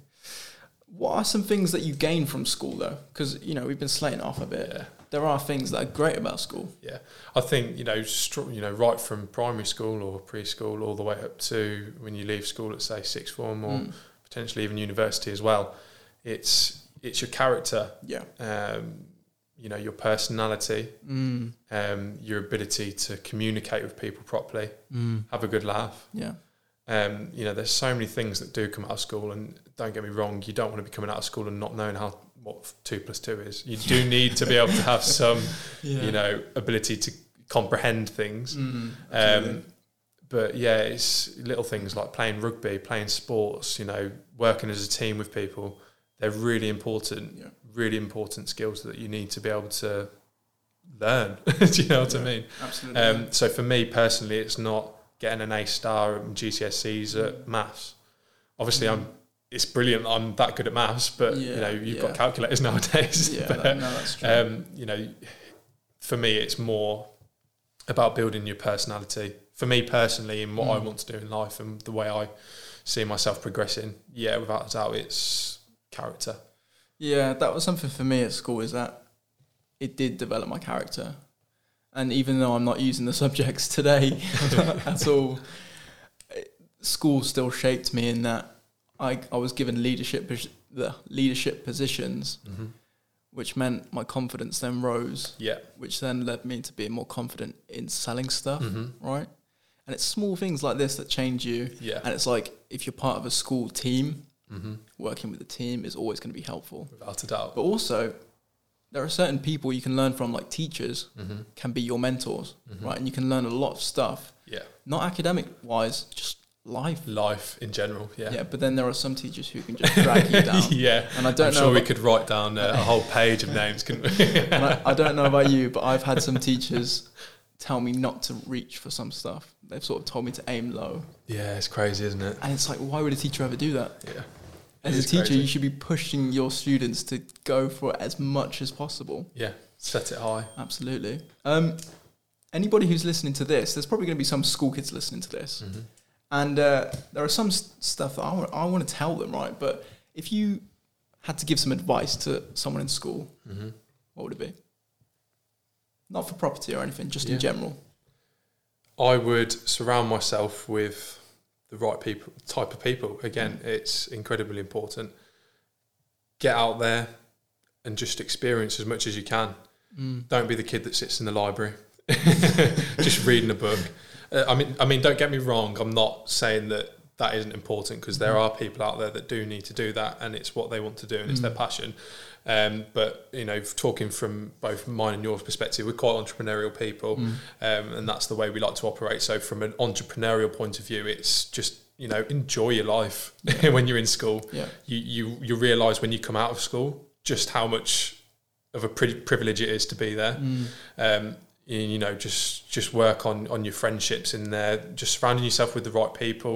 What are some things that you gain from school though? Because you know we've been slating off a bit. Yeah. There are things that are great about school. Yeah, I think you know, str- you know, right from primary school or preschool all the way up to when you leave school at say sixth form or mm. potentially even university as well. It's it's your character. Yeah. Um, you know, your personality, mm. um, your ability to communicate with people properly, mm. have a good laugh. Yeah. Um, you know, there's so many things that do come out of school, and don't get me wrong, you don't want to be coming out of school and not knowing how what two plus two is. You do need to be able to have some, yeah. you know, ability to comprehend things. Mm, um, but yeah, it's little things like playing rugby, playing sports, you know, working as a team with people. They're really important, yeah. really important skills that you need to be able to learn. Do you know what yeah, I mean? Absolutely. Um, so for me personally, it's not getting an A star and G C S Es at maths. Obviously, mm. I'm. It's brilliant that I'm that good at maths, but yeah, you know, you've yeah. got calculators nowadays. Yeah, but, that, no, that's true. Um, you know, for me, it's more about building your personality. For me personally, in what mm. I want to do in life and the way I see myself progressing, yeah, without a doubt, it's character. Yeah, that was something for me at school, is that it did develop my character. And even though I'm not using the subjects today at all, school still shaped me in that I, I was given leadership the leadership positions, mm-hmm. which meant my confidence then rose. Yeah, which then led me to being more confident in selling stuff, mm-hmm. right? And it's small things like this that change you. Yeah, and it's like if you're part of a school team, mm-hmm. working with the team is always going to be helpful, without a doubt. But also, there are certain people you can learn from, like teachers, mm-hmm. can be your mentors, mm-hmm. right? And you can learn a lot of stuff. Yeah, not academic wise, just. Life, life in general, yeah, yeah. But then there are some teachers who can just drag you down, yeah. And I don't I'm know. Sure, we could write down a, a whole page of names, couldn't we? And I, I don't know about you, but I've had some teachers tell me not to reach for some stuff. They've sort of told me to aim low. Yeah, it's crazy, isn't it? And it's like, why would a teacher ever do that? Yeah. As a teacher, crazy. You should be pushing your students to go for as much as possible. Yeah, set it high. Absolutely. Um, anybody who's listening to this, there's probably going to be some school kids listening to this. Mm-hmm. And uh, there are some st- stuff that I want, I want to tell them, right? But if you had to give some advice to someone in school, mm-hmm. what would it be? Not for property or anything, just yeah. in general. I would surround myself with the right people, type of people. Again, mm-hmm. it's incredibly important. Get out there and just experience as much as you can. Mm. Don't be the kid that sits in the library just reading a book. I mean, I mean, don't get me wrong. I'm not saying that that isn't important, because there are people out there that do need to do that, and it's what they want to do, and mm. it's their passion. Um, but, you know, talking from both mine and your perspective, we're quite entrepreneurial people, mm. um, and that's the way we like to operate. So from an entrepreneurial point of view, it's just, you know, enjoy your life yeah. when you're in school. Yeah. You, you, you realise when you come out of school just how much of a pri- privilege it is to be there. Mm. Um You know, just just work on, on your friendships in there. Just surrounding yourself with the right people.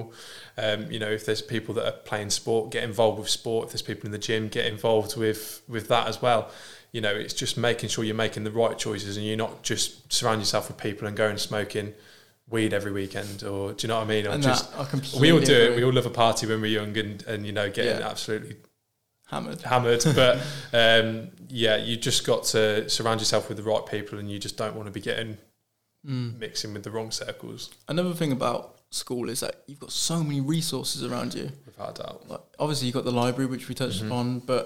Um, you know, if there's people that are playing sport, get involved with sport. If there's people in the gym, get involved with, with that as well. You know, it's just making sure you're making the right choices, and you're not just surrounding yourself with people and going smoking weed every weekend. Or do you know what I mean? Or and just that, I completely we all do agree. It. We all love a party when we're young, and, and you know, getting yeah. absolutely hammered. Hammered, but um, yeah, you just got to surround yourself with the right people, and you just don't want to be getting mm. mixing with the wrong circles. Another thing about school is that you've got so many resources around you. Without a doubt. Like, obviously, you've got the library, which we touched mm-hmm. upon, but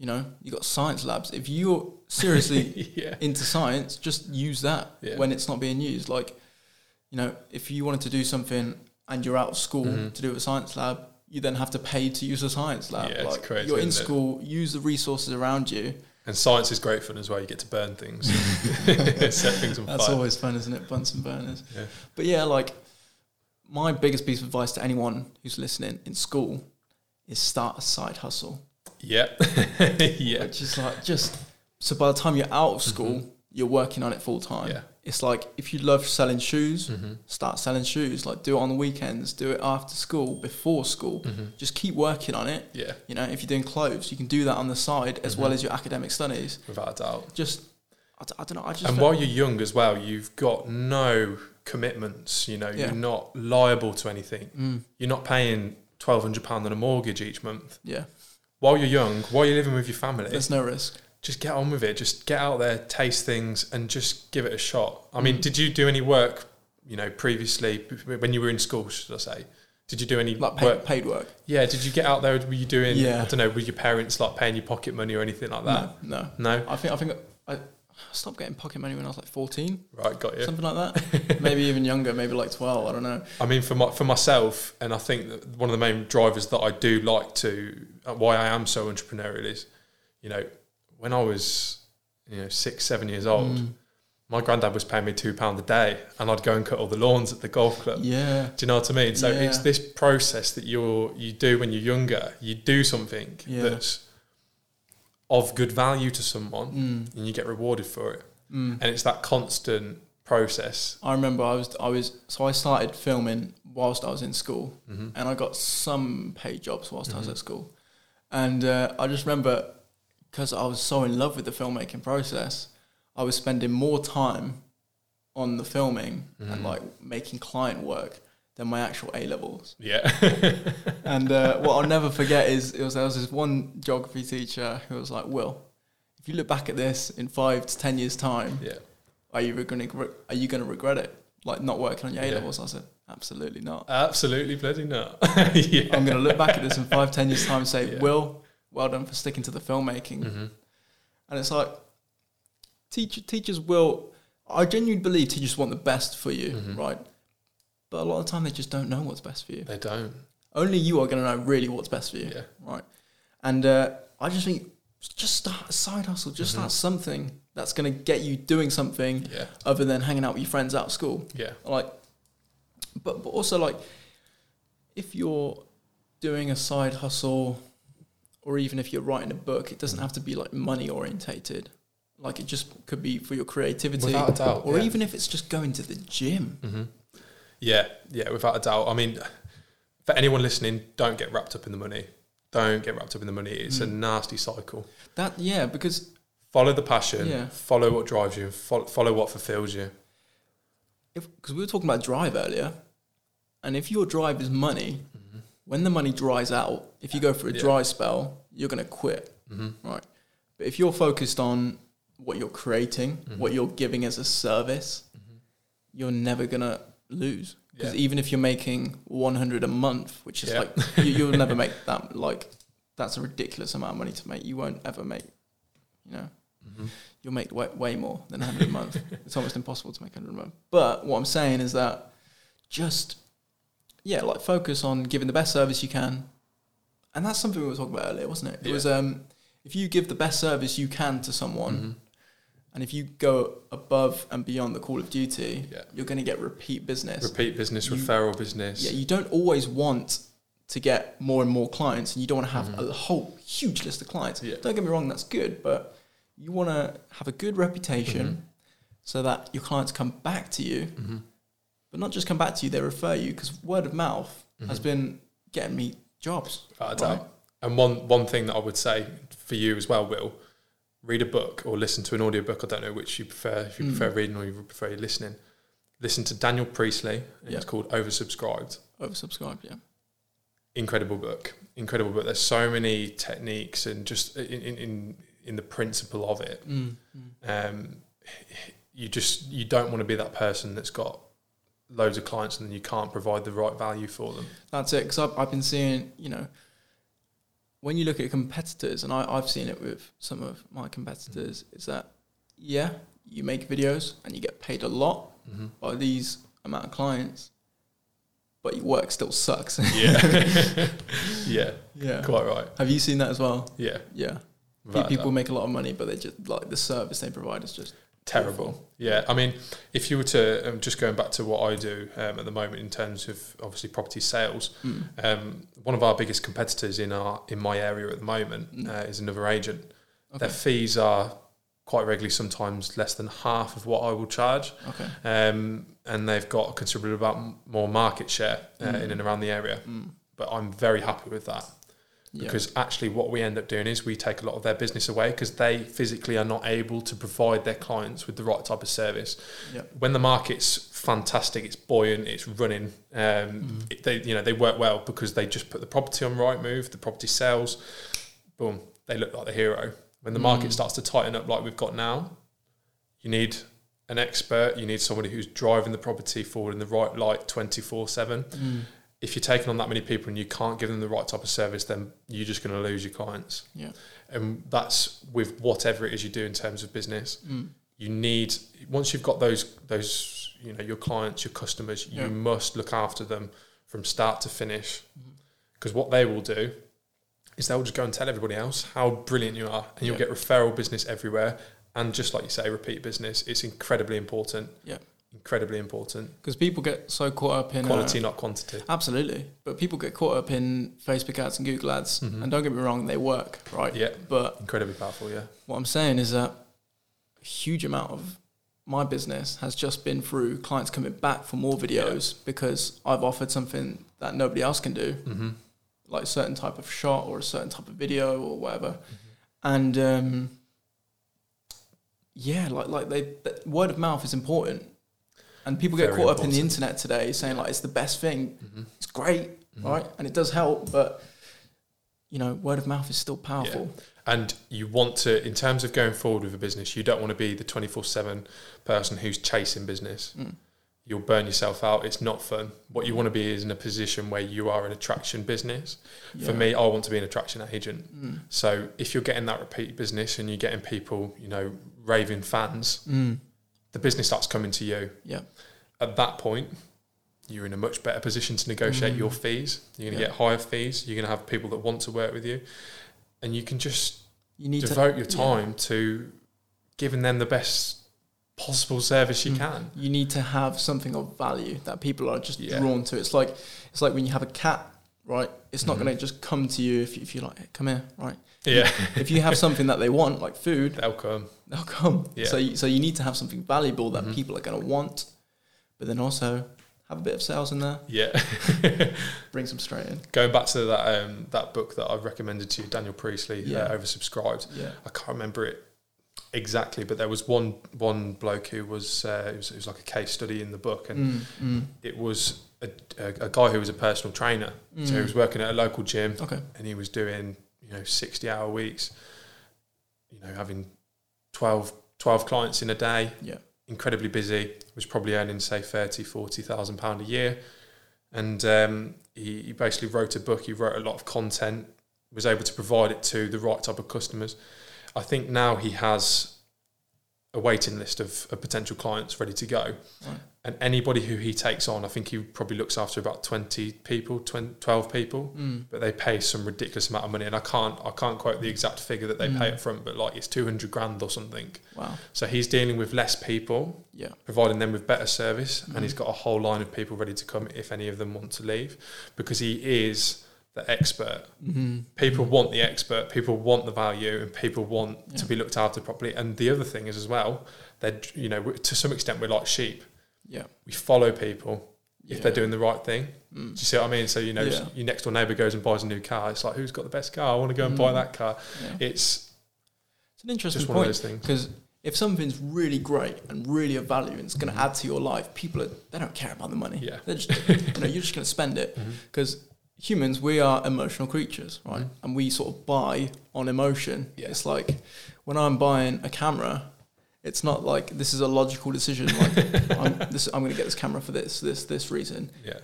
you know, you've got science labs. If you're seriously yeah. into science, just use that yeah. when it's not being used. Like, you know, if you wanted to do something and you're out of school mm-hmm. to do a science lab, you then have to pay to use a science lab. Yeah, like, it's crazy. You're in school, use the resources around you. And science is great fun as well. You get to burn things, set things on fire. That's always fun, isn't it? Bunsen burners. Yeah. But yeah, like my biggest piece of advice to anyone who's listening in school is start a side hustle. Yeah. yeah. Which is like just, so by the time you're out of school, mm-hmm. you're working on it full time. Yeah. It's like, if you love selling shoes, mm-hmm. start selling shoes. Like, do it on the weekends, do it after school, before school. Mm-hmm. Just keep working on it. Yeah. You know, if you're doing clothes, you can do that on the side as mm-hmm. well as your academic studies. Without a doubt. Just, I, I don't know. I just and while you're young as well, you've got no commitments. You know, yeah. you're not liable to anything. Mm. You're not paying twelve hundred pounds on a mortgage each month. Yeah. While you're young, while you're living with your family. There's no risk. Just get on with it. Just get out there, taste things, and just give it a shot. I mean, mm. did you do any work, you know, previously, when you were in school, should I say? Did you do any like pay, work? paid work? Yeah, did you get out there? Were you doing, yeah. I don't know, were your parents like paying you pocket money or anything like that? No. No? no? I think I think I stopped getting pocket money when I was like fourteen. Right, got you. Something like that. Maybe even younger, maybe like twelve, I don't know. I mean, for my, for myself, and I think that one of the main drivers that I do like to, why I am so entrepreneurial is, you know, when I was, you know, six, seven years old, mm. my granddad was paying me two pounds a day, and I'd go and cut all the lawns at the golf club. Yeah, do you know what I mean? So yeah. it's this process that you you do when you're younger. You do something yeah. that's of good value to someone, mm. and you get rewarded for it. Mm. And it's that constant process? I remember I was I was so I started filming whilst I was in school, mm-hmm. and I got some paid jobs whilst mm-hmm. I was at school, and uh, I just remember because I was so in love with the filmmaking process, I was spending more time on the filming mm-hmm. and like making client work than my actual A levels. Yeah. And uh, what I'll never forget is it was there was this one geography teacher who was like, "Will, if you look back at this in five to ten years' time, yeah, are you going to are you going to regret it? Like not working on your A levels?" Yeah. I said, "Absolutely not. Absolutely bloody not. Yeah. I'm going to look back at this in five ten years' time and say, yeah. Will, well done for sticking to the filmmaking." Mm-hmm. And it's like teacher teachers will. I genuinely believe teachers want the best for you, mm-hmm. right? But a lot of the time they just don't know what's best for you. They don't. Only you are going to know really what's best for you. Yeah. Right. And uh, I just think, just start a side hustle. Just mm-hmm. start something that's going to get you doing something yeah. other than hanging out with your friends out of school. Yeah. Like, but, but also like, if you're doing a side hustle or even if you're writing a book, it doesn't have to be like money orientated. Like it just could be for your creativity. Without a doubt. Or yeah. even if it's just going to the gym. Mm-hmm. Yeah, yeah, without a doubt. I mean, for anyone listening, don't get wrapped up in the money. Don't get wrapped up in the money. It's mm. a nasty cycle. That yeah, because... Follow the passion. Yeah. Follow what drives you. Follow, follow what fulfills you. Because we were talking about drive earlier. And if your drive is money, mm-hmm. when the money dries out, if you go for a yeah. dry spell, you're going to quit. Mm-hmm. Right. But if you're focused on what you're creating, mm-hmm. what you're giving as a service, mm-hmm. you're never going to... lose because yeah. even if you're making one hundred a month, which is yeah. like you, you'll never make that, like that's a ridiculous amount of money to make. You won't ever make, you know, mm-hmm. you'll make way, way more than one hundred a month. It's almost impossible to make one hundred a month. But what I'm saying is that just yeah like focus on giving the best service you can, and that's something we were talking about earlier, wasn't it? It yeah. was um if you give the best service you can to someone, mm-hmm. and if you go above and beyond the call of duty, yeah. you're going to get repeat business. Repeat business, you, referral business. Yeah, you don't always want to get more and more clients, and you don't want to have mm-hmm. a whole huge list of clients. Yeah. Don't get me wrong, that's good, but you want to have a good reputation mm-hmm. so that your clients come back to you, mm-hmm. but not just come back to you, they refer you, because word of mouth mm-hmm. has been getting me jobs. Without a doubt. Right? And one, one thing that I would say for you as well, Will, read a book or listen to an audiobook. I don't know which you prefer, if you mm. prefer reading or you prefer listening. Listen to Daniel Priestley, and yeah. it's called Oversubscribed. Oversubscribed, yeah. Incredible book. Incredible book. There's so many techniques and just in in, in the principle of it. Mm. Mm. Um, you just, you don't want to be that person that's got loads of clients and you can't provide the right value for them. That's it, because I've, I've been seeing, you know, when you look at competitors, and I, I've seen it with some of my competitors, mm-hmm. is that, yeah, you make videos and you get paid a lot mm-hmm. by these amount of clients, but your work still sucks. Yeah. yeah. Yeah. Quite right. Have you seen that as well? Yeah. Yeah. Right. People make a lot of money, but they just, like, the service they provide is just terrible. Awful. Yeah. I mean, if you were to, um, just going back to what I do um, at the moment in terms of obviously property sales, mm. um, one of our biggest competitors in our in my area at the moment mm. uh, is another agent. Okay. Their fees are quite regularly sometimes less than half of what I will charge. Okay. Um, and they've got a considerable amount more market share uh, mm. in and around the area. Mm. But I'm very happy with that. Because yep. actually what we end up doing is we take a lot of their business away because they physically are not able to provide their clients with the right type of service. Yep. When the market's fantastic, it's buoyant, it's running, um, mm-hmm. it, they you know they work well because they just put the property on Rightmove, the property sells, boom, they look like the hero. When the mm-hmm. market starts to tighten up like we've got now, you need an expert, you need somebody who's driving the property forward in the right light twenty-four seven. Mm. If you're taking on that many people and you can't give them the right type of service, then you're just going to lose your clients. Yeah. And that's with whatever it is you do in terms of business. Mm. You need, once you've got those, those you know, your clients, your customers, yeah. you must look after them from start to finish. Because mm-hmm. what they will do is they'll just go and tell everybody else how brilliant you are, and you'll yeah. get referral business everywhere. And just like you say, repeat business. It's incredibly important. Yeah. Incredibly important, because people get so caught up in quality, uh, not quantity. Absolutely, but people get caught up in Facebook ads and Google ads, mm-hmm. and don't get me wrong, they work, right? Yeah, but incredibly powerful. Yeah, what I'm saying is that a huge amount of my business has just been through clients coming back for more videos yeah. because I've offered something that nobody else can do, mm-hmm. like a certain type of shot or a certain type of video or whatever. Mm-hmm. And um, yeah, like like they the word of mouth is important, and people Very get caught important. Up in the internet today saying like it's the best thing. Mm-hmm. It's great, mm-hmm. right? And it does help, but you know, word of mouth is still powerful. Yeah. And you want to, in terms of going forward with a business, you don't want to be the twenty-four seven person who's chasing business. Mm. You'll burn yourself out. It's not fun. What you want to be is in a position where you are an attraction business. Yeah. For me, I want to be an attraction agent. Mm. So if you're getting that repeat business and you're getting people, you know, raving fans, mm. the business starts coming to you. Yeah. At that point, you're in a much better position to negotiate mm. your fees. You're going to yeah. get higher fees. You're going to have people that want to work with you. And you can just you need devote to, your time yeah. to giving them the best possible service you mm. can. You need to have something of value that people are just yeah. drawn to. It's like it's like when you have a cat, right? It's not mm. going to just come to you if, if you're like, hey, come here, right? Yeah. If you have something that they want, like food. They'll come. They'll come. Yeah. So, you, so you need to have something valuable that mm-hmm. people are going to want, but then also have a bit of sales in there. Yeah. Bring some straight in. Going back to that um, that book that I recommended to you, Daniel Priestley, yeah. uh, Oversubscribed. Yeah. I can't remember it exactly, but there was one one bloke who was, uh, it was, it was like a case study in the book, and mm, mm. it was a, a, a guy who was a personal trainer. Mm. So he was working at a local gym, okay. and he was doing, you know, sixty-hour weeks, you know, having twelve, twelve clients in a day. Yeah. Incredibly busy, was probably earning, say, thirty, forty thousand pounds a year. And um, he, he basically wrote a book, he wrote a lot of content, was able to provide it to the right type of customers. I think now he has a waiting list of, of potential clients ready to go. Right. And anybody who he takes on, I think he probably looks after about twenty people, twelve people, mm. but they pay some ridiculous amount of money. And I can't I can't quote the exact figure that they mm. pay up front, but like it's two hundred grand or something. Wow. So he's dealing with less people, yeah. providing them with better service. Mm. And he's got a whole line of people ready to come if any of them want to leave, because he is the expert. Mm-hmm. People mm-hmm. want the expert, people want the value, and people want yeah. to be looked after properly. And the other thing is as well, they're, you know, to some extent we're like sheep. Yeah, we follow people if yeah. they're doing the right thing. Mm. Do you see what I mean? So, you know, yeah. your next door neighbour goes and buys a new car. It's like, who's got the best car? I want to go and mm. buy that car. Yeah. It's it's an interesting just one point, of those things. Because if something's really great and really of value and it's going to mm. add to your life, people are, they don't care about the money. Yeah, they're just, you know, you're just going to spend it, because mm-hmm. humans, we are emotional creatures, right? Mm. And we sort of buy on emotion. Yeah. It's like when I'm buying a camera. It's not like this is a logical decision. Like I'm, this, I'm going to get this camera for this, this, this reason. Yeah.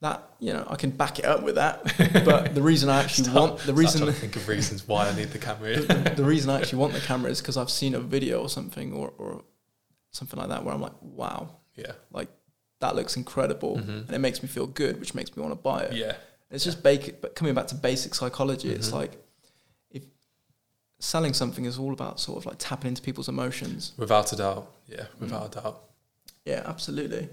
That, you know, I can back it up with that. But the reason I actually stop, want the reason I think of reasons why I need the camera. the, the, the reason I actually want the camera is because I've seen a video or something or, or something like that where I'm like, wow, yeah, like that looks incredible, mm-hmm. and it makes me feel good, which makes me want to buy it. Yeah. It's yeah. just basic. But coming back to basic psychology, mm-hmm. it's like. Selling something is all about sort of like tapping into people's emotions. Without a doubt. Yeah, without mm. a doubt. Yeah, absolutely.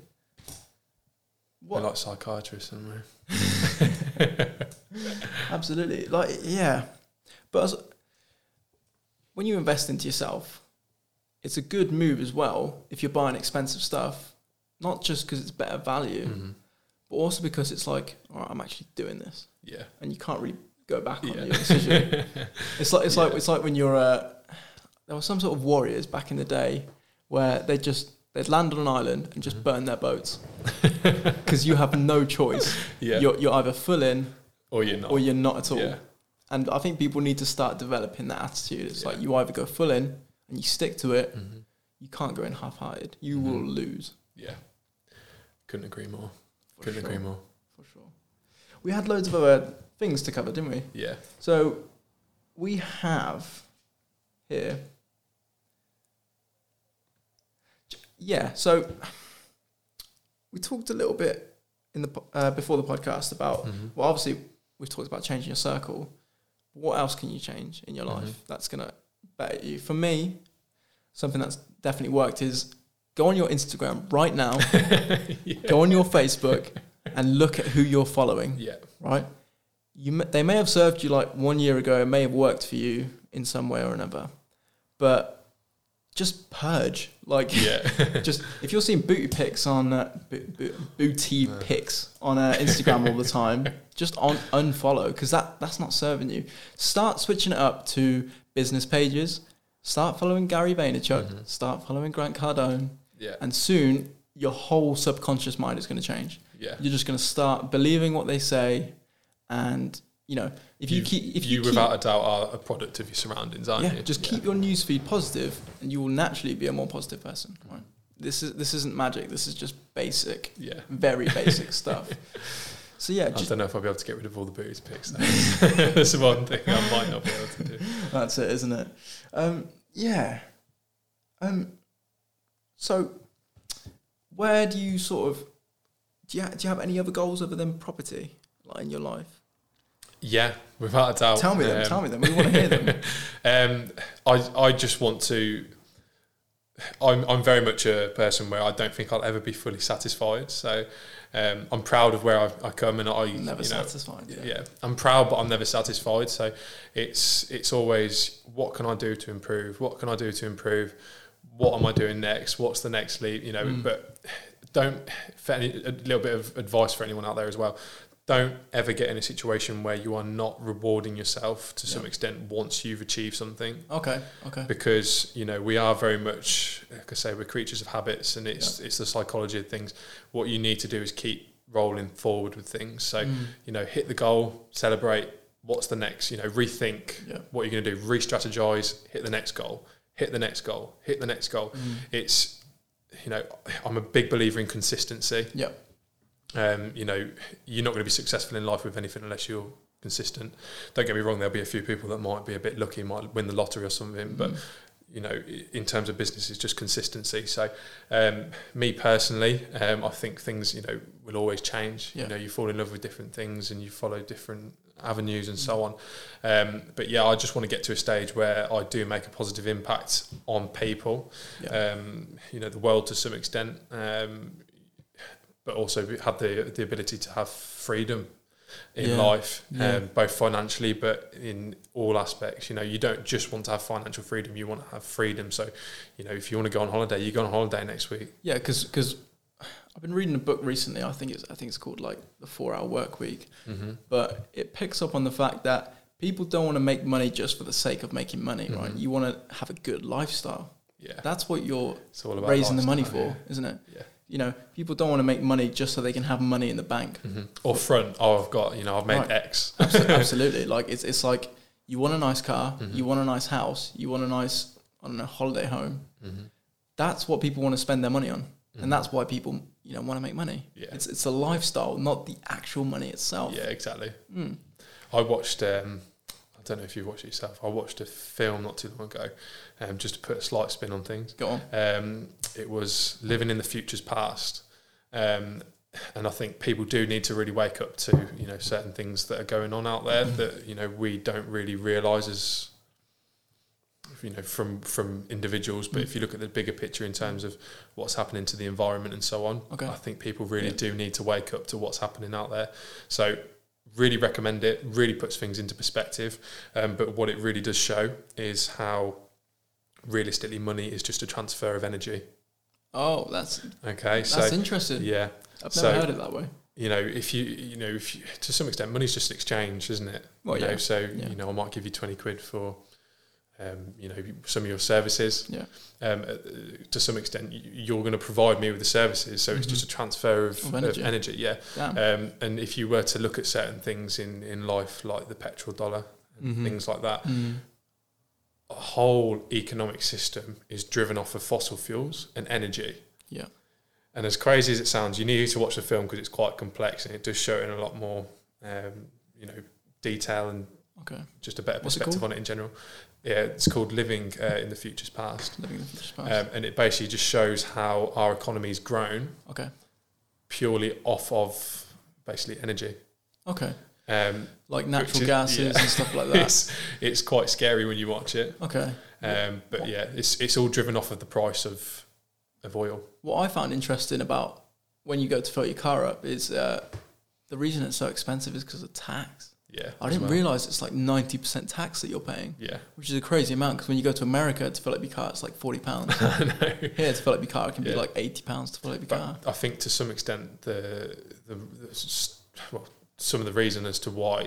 We're like psychiatrists, aren't we? Absolutely. Like, yeah. But as, when you invest into yourself, it's a good move as well if you're buying expensive stuff, not just because it's better value, mm-hmm. but also because it's like, all right, I'm actually doing this. Yeah. And you can't really go back on yeah. your decision. It's like it's yeah. like it's like when you're uh, there were some sort of warriors back in the day where they just they'd land on an island and just mm-hmm. burn their boats because you have no choice. Yeah, you're you're either full in or you're not, or you're not at all. Yeah. And I think people need to start developing that attitude. It's yeah. like you either go full in and you stick to it. Mm-hmm. You can't go in half-hearted. You mm-hmm. will lose. Yeah, couldn't agree more. For couldn't sure. agree more. For sure. We had loads of other things to cover, didn't we? Yeah. So we have here. Yeah. So we talked a little bit in the uh, before the podcast about, mm-hmm. well, obviously we've talked about changing your circle. What else can you change in your life mm-hmm. that's going to better you? For me, something that's definitely worked is go on your Instagram right now, yeah. go on your Facebook and look at who you're following. Yeah. Right. You, they may have served you like one year ago, it may have worked for you in some way or another, but just purge. Like, yeah. just if you're seeing booty pics on uh, bo- bo- booty uh. pics on uh, Instagram all the time, just on unfollow because that that's not serving you. Start switching it up to business pages. Start following Gary Vaynerchuk. Mm-hmm. Start following Grant Cardone. Yeah, and soon your whole subconscious mind is going to change. Yeah, you're just going to start believing what they say, and you know if you, you keep if you, you keep, without a doubt are a product of your surroundings, aren't yeah, you? Just yeah. keep your newsfeed positive, and you will naturally be a more positive person. Right? This is this isn't magic. This is just basic, yeah, very basic stuff. So yeah, I just, don't know if I'll be able to get rid of all the booty pics. That's the one thing I might not be able to do. That's it, isn't it? Um, yeah. Um. So, where do you sort of do you ha- do you have any other goals other than property, like in your life? Yeah, without a doubt. Tell me um, them. Tell me them. We want to hear them. um, I I just want to. I'm I'm very much a person where I don't think I'll ever be fully satisfied. So, um, I'm proud of where I've I come, and I never you know, satisfied. Yeah. yeah, I'm proud, but I'm never satisfied. So, it's it's always what can I do to improve? What can I do to improve? What am I doing next? What's the next leap? You know, mm. but don't, for any, a little bit of advice for anyone out there as well, don't ever get in a situation where you are not rewarding yourself to yeah. some extent once you've achieved something. Okay, okay. Because, you know, we are very much, like I say, we're creatures of habits, and it's yeah. it's the psychology of things. What you need to do is keep rolling forward with things. So, mm. you know, hit the goal, celebrate, what's the next, you know, rethink yeah. what you're going to do, re-strategize, hit the next goal. Hit the next goal. Hit the next goal. Mm. It's, you know, I'm a big believer in consistency. Yeah. Um, you know, you're not going to be successful in life with anything unless you're consistent. Don't get me wrong. There'll be a few people that might be a bit lucky, might win the lottery or something. Mm. But you know, in terms of business, it's just consistency. So, um, me personally, um, I think things, you know, will always change. Yeah. You know, you fall in love with different things and you follow different avenues and so on. Um, but yeah, I just want to get to a stage where I do make a positive impact on people, yeah. um, you know, the world to some extent, um, but also have the, the ability to have freedom in yeah. life, yeah. Um, both financially but in all aspects. You know, you don't just want to have financial freedom, you want to have freedom. So, you know, if you want to go on holiday, you go on holiday next week. Yeah, because because I've been reading a book recently, I think it's I think it's called like The Four Hour Work Week, mm-hmm. but it picks up on the fact that people don't want to make money just for the sake of making money, mm-hmm. right? You want to have a good lifestyle. Yeah, that's what you're raising the money for, yeah. isn't it? Yeah. You know, people don't want to make money just so they can have money in the bank. Mm-hmm. Or front, oh, I've got, you know, I've made right. X. absolutely, absolutely. Like, it's it's like, you want a nice car, mm-hmm. you want a nice house, you want a nice, I don't know, holiday home. Mm-hmm. That's what people want to spend their money on. Mm-hmm. And that's why people, you know, want to make money. Yeah. It's it's the lifestyle, not the actual money itself. Yeah, exactly. Mm. I watched, um, I don't know if you've watched it yourself, I watched a film not too long ago, um, just to put a slight spin on things. Go on. Um, it was Living in the Future's Past. Um, and I think people do need to really wake up to, you know, certain things that are going on out there that, you know, we don't really realise as, you know, from from individuals, but mm. if you look at the bigger picture in terms of what's happening to the environment and so on, okay. I think people really yeah. do need to wake up to what's happening out there. So really recommend it, really puts things into perspective, um, but what it really does show is how realistically money is just a transfer of energy. Oh, that's okay. That's so, interesting. Yeah. I've never so, heard it that way. You know, if you, you know, if you, to some extent, money's just an exchange, isn't it? Well, you yeah. know, so, yeah. you know, I might give you twenty quid for... Um, you know, some of your services. Yeah. Um, uh, to some extent, you're going to provide me with the services, so mm-hmm. it's just a transfer of, of, energy. of energy. Yeah. Um, and if you were to look at certain things in, in life, like the petrol dollar and mm-hmm. things like that, mm-hmm. a whole economic system is driven off of fossil fuels and energy. Yeah. And as crazy as it sounds, you need to watch the film because it's quite complex and it does show in a lot more, um, you know, detail and okay. just a better perspective it on it in general. Yeah, it's called Living uh, in the Future's Past. Living in the Future's Past. Um, and it basically just shows how our economy's grown okay. purely off of basically energy. Okay. Um, like natural is, gases yeah. and stuff like that. it's, it's quite scary when you watch it. Okay. Um, but what? yeah, it's it's all driven off of the price of of oil. What I found interesting about when you go to fill your car up is uh, the reason it's so expensive is because of tax. Yeah, I didn't well. realize it's like ninety percent tax that you're paying. Yeah, which is a crazy amount, because when you go to America to fill up your car, it's like forty pounds. I know. Here to fill up your car, it can yeah. be like eighty pounds to fill up your but car. I think to some extent the the, the well, some of the reason as to why,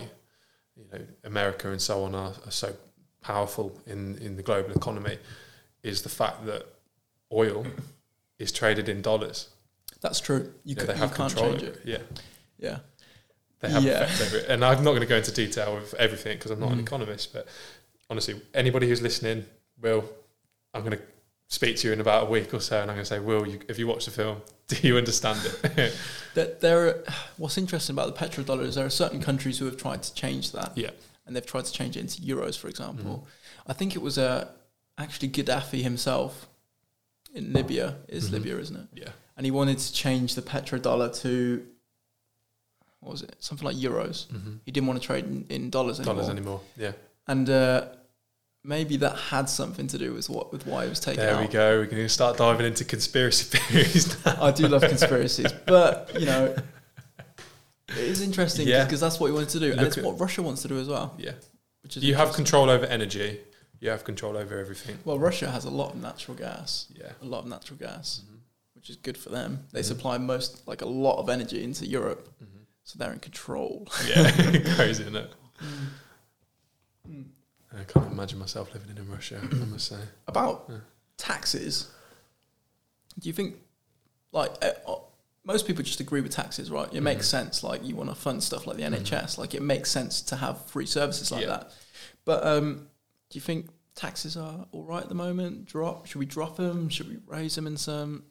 you know, America and so on are, are so powerful in in the global economy is the fact that oil is traded in dollars. That's true. You, yeah, can, they have you can't change it. it. Yeah, yeah. They have yeah. effects over it. And I'm not going to go into detail of everything because I'm not mm. an economist, but honestly, anybody who's listening, Will, I'm going to speak to you in about a week or so, and I'm going to say, Will, you, have you watched the film? Do you understand it? there, there are, what's interesting about the petrodollar is there are certain countries who have tried to change that. Yeah. And they've tried to change it into euros, for example. Mm. I think it was uh, actually Gaddafi himself in Libya. It is mm-hmm. Libya, isn't it? Yeah. And he wanted to change the petrodollar to... what was it? Something like euros. Mm-hmm. He didn't want to trade in, in dollars anymore. Dollars anymore, yeah. And uh, maybe that had something to do with what with why it was taken there out. There we go. We're going to start diving into conspiracy theories now. I do love conspiracies. But, you know, it is interesting yeah. because that's what he wanted to do. You and it's what Russia wants to do as well. Yeah. Which is you have control over energy. You have control over everything. Well, Russia has a lot of natural gas. Yeah. A lot of natural gas, mm-hmm. which is good for them. They mm-hmm. supply most, like a lot of energy into Europe. Mm-hmm. So they're in control. Yeah, crazy, isn't it? Mm. I can't imagine myself living in Russia, I must say. About yeah. taxes, do you think, like, uh, most people just agree with taxes, right? It mm-hmm. makes sense, like, you want to fund stuff like the N H S. Mm-hmm. Like, it makes sense to have free services like yeah. that. But um, do you think taxes are all right at the moment? Drop? Should we drop them? Should we raise them in some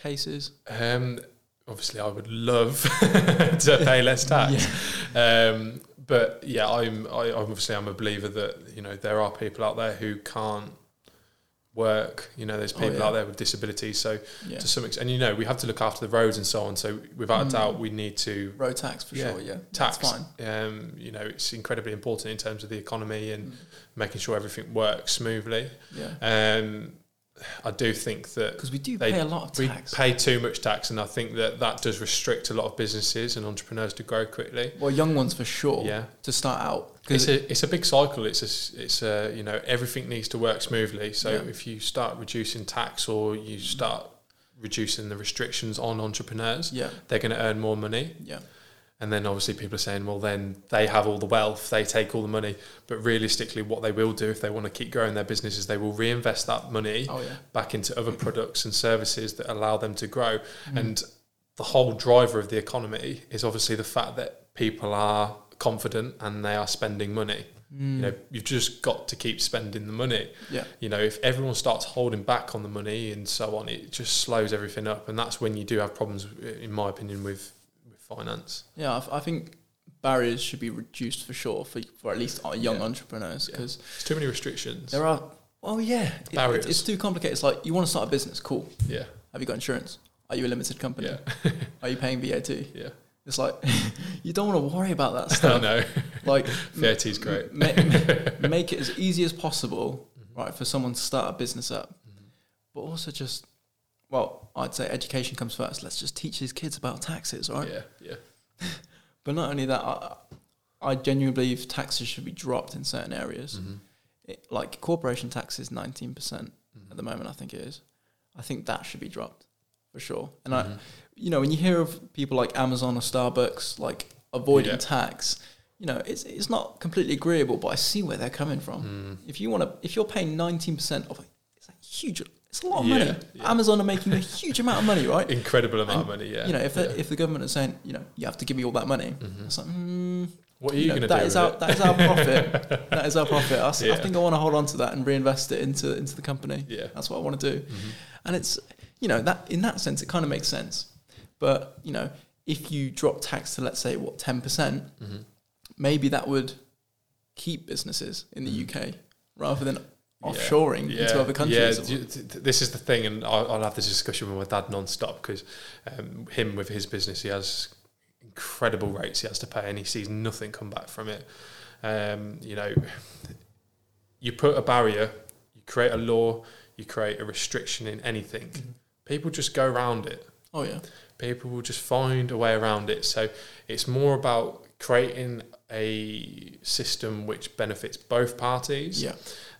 cases? Um... Obviously, I would love to pay less tax, yeah. Um, but yeah, I'm. I obviously I'm a believer that, you know, there are people out there who can't work. You know, there's people oh, yeah. out there with disabilities. So yeah. to some extent, and you know, we have to look after the roads and so on. So without mm. a doubt, we need to road tax for yeah, sure. Yeah, tax. That's fine. Um, you know, it's incredibly important in terms of the economy and mm. making sure everything works smoothly. Yeah. Um, I do think that... because we do they, pay a lot of tax. We pay too much tax, and I think that that does restrict a lot of businesses and entrepreneurs to grow quickly. Well, young ones for sure, yeah. to start out. It's a, it's a big cycle. It's a, it's a, you know, everything needs to work smoothly. So yeah. if you start reducing tax or you start reducing the restrictions on entrepreneurs, yeah. they're going to earn more money. Yeah. And then obviously people are saying, well, then they have all the wealth, they take all the money. But realistically, what they will do if they want to keep growing their businesses, they will reinvest that money oh, yeah. back into other products and services that allow them to grow. Mm. And the whole driver of the economy is obviously the fact that people are confident and they are spending money. Mm. You know, you've just got to keep spending the money. Yeah. You know, if everyone starts holding back on the money and so on, it just slows everything up. And that's when you do have problems, in my opinion, with... finance. Yeah, I think barriers should be reduced for sure for, for at least our young yeah. entrepreneurs, because yeah. there's too many restrictions. There are. Oh yeah, barriers. It, it's too complicated. It's like, you want to start a business, cool. Yeah. Have you got insurance? Are you a limited company? Yeah. Are you paying V A T? Yeah. It's like you don't want to worry about that stuff. I know. Like V A T is great. m- m- make it as easy as possible, mm-hmm. right, for someone to start a business up, mm-hmm. but also just. Well, I'd say education comes first. Let's just teach these kids about taxes, right? Yeah, yeah. But not only that, I, I genuinely believe taxes should be dropped in certain areas. Mm-hmm. It, like corporation tax is nineteen percent mm-hmm. at the moment, I think it is. I think that should be dropped for sure. And mm-hmm. I, you know, when you hear of people like Amazon or Starbucks, like avoiding yeah. tax, you know, it's it's not completely agreeable, but I see where they're coming from. Mm. If you want to, if you're paying nineteen percent of, it's a huge. It's a lot of yeah, money. Yeah. Amazon are making a huge amount of money, right? Incredible amount and, of money, yeah. You know, if yeah. if the government is saying, you know, you have to give me all that money, mm-hmm. it's like, mm, what are you, you going to do? That is our it? that is our profit. that is our profit. I, yeah. I think I want to hold on to that and reinvest it into into the company. Yeah, that's what I want to do. Mm-hmm. And it's, you know, that in that sense, it kind of makes sense. But you know, if you drop tax to, let's say, what ten percent, mm-hmm. maybe that would keep businesses in the mm-hmm. U K rather than. Offshoring yeah. into other countries. Yeah. This is the thing, and I'll, I'll have this discussion with my dad non-stop, because um, him with his business, he has incredible rates he has to pay, and he sees nothing come back from it. Um, you know, you put a barrier, you create a law, you create a restriction in anything. Mm-hmm. People just go around it. Oh yeah. People will just find a way around it. So it's more about creating a system which benefits both parties. Yeah.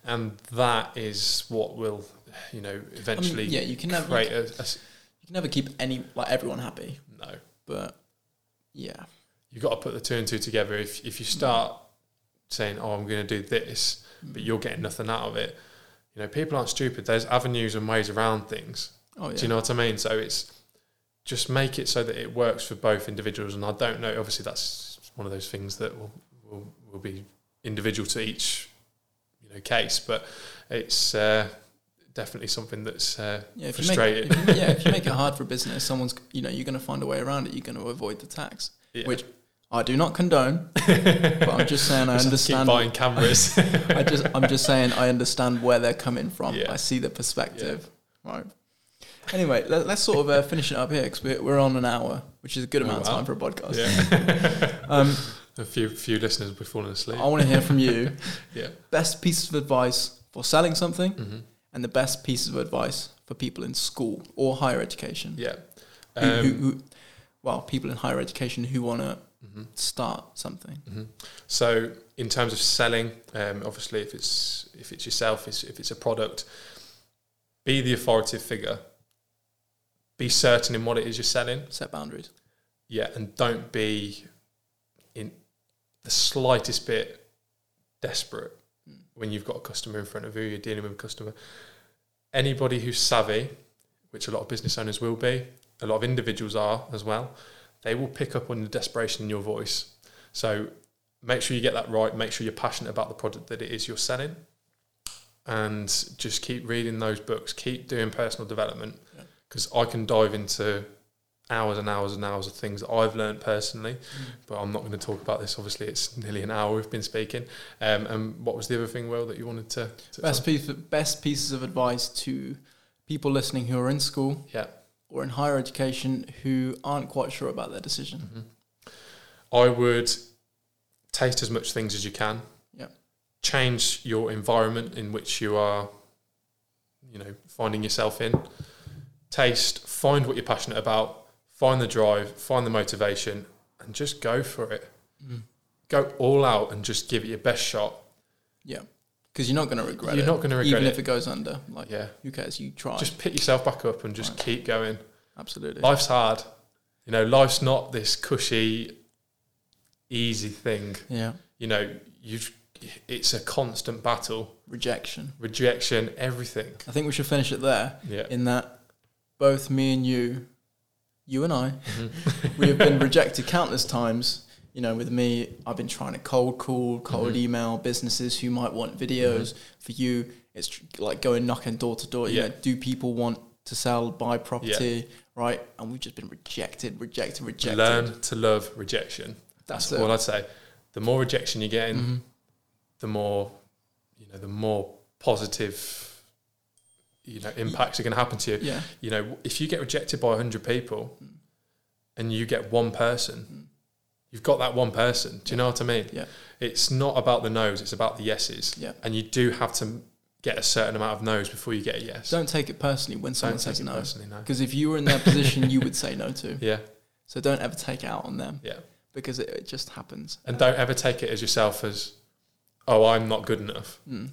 And that is what will, you know, eventually I mean, yeah, you can never, create you can, a, a... You can never keep any, like, everyone happy. No. But, yeah. You've got to put the two and two together. If if you start saying, oh, I'm going to do this, but you're getting nothing out of it, you know, people aren't stupid. There's avenues and ways around things. Oh, yeah. Do you know what I mean? So it's just make it so that it works for both individuals. And I don't know, obviously that's one of those things that will will, will be individual to each, you know, case, but it's uh, definitely something that's uh, yeah, if frustrating. You make, if you, yeah, if you make it hard for a business, someone's, you know, you're going to find a way around it. You're going to avoid the tax, yeah. which... I do not condone, but I'm just saying I just understand. Keep buying cameras. I just, I'm just saying I understand where they're coming from. Yeah. I see the perspective. Yeah. Right. Anyway, let, let's sort of uh, finish it up here because we're, we're on an hour, which is a good amount oh, wow. of time for a podcast. Yeah. um, a few few listeners will be falling asleep. I want to hear from you. Yeah. Best piece of advice for selling something, mm-hmm. and the best piece of advice for people in school or higher education. Yeah. Um, who, who, who, well, people in higher education who want to. Mm-hmm. Start something. Mm-hmm. So, in terms of selling, um, obviously, if it's if it's yourself, if it's a product, be the authoritative figure. Be certain in what it is you're selling. Set boundaries. Yeah, and don't be in the slightest bit desperate mm. when you've got a customer in front of you. You're dealing with a customer. Anybody who's savvy, which a lot of business owners will be, a lot of individuals are as well. They will pick up on the desperation in your voice. So make sure you get that right. Make sure you're passionate about the product that it is you're selling. And just keep reading those books. Keep doing personal development. Because yeah. I can dive into hours and hours and hours of things that I've learned personally. Mm. But I'm not going to talk about this. Obviously, it's nearly an hour we've been speaking. Um, and what was the other thing, Will, that you wanted to... to best, piece, best pieces of advice to people listening who are in school. Yeah. Or in higher education who aren't quite sure about their decision. Mm-hmm. I would taste as much things as you can. Yeah. Change your environment in which you are, you know, finding yourself in. Taste, find what you're passionate about, find the drive, find the motivation, and just go for it. Mm. Go all out and just give it your best shot. Yeah. Because you're not going to regret you're it. You're not going to regret even it. Even if it goes under. Like, yeah. Who cares? You try. Just pick yourself back up and just right. keep going. Absolutely. Life's hard. You know, life's not this cushy, easy thing. Yeah. You know, you've. It's a constant battle. Rejection. Rejection, everything. I think we should finish it there. Yeah. In that both me and you, you and I, mm-hmm. we have been rejected countless times. You know, with me, I've been trying to cold call, cold mm-hmm. email businesses who might want videos. Mm-hmm. For you, it's tr- like going knocking door to door. You yeah. know, do people want to sell, buy property, yeah. right? And we've just been rejected, rejected, rejected. Learn to love rejection. That's, That's what I'd say. The more rejection you're getting, mm-hmm. the more, you know, the more positive, you know, impacts yeah. are going to happen to you. Yeah. You know, if you get rejected by one hundred people mm. and you get one person... Mm. You've got that one person. Do you yeah. know what I mean? Yeah. It's not about the no's, it's about the yeses. Yeah. And you do have to get a certain amount of no's before you get a yes. Don't take it personally when someone says no. Because no. if you were in their position, you would say no too. Yeah. So don't ever take it out on them. Yeah. Because it, it just happens. And don't ever take it as yourself as, oh, I'm not good enough. Mm.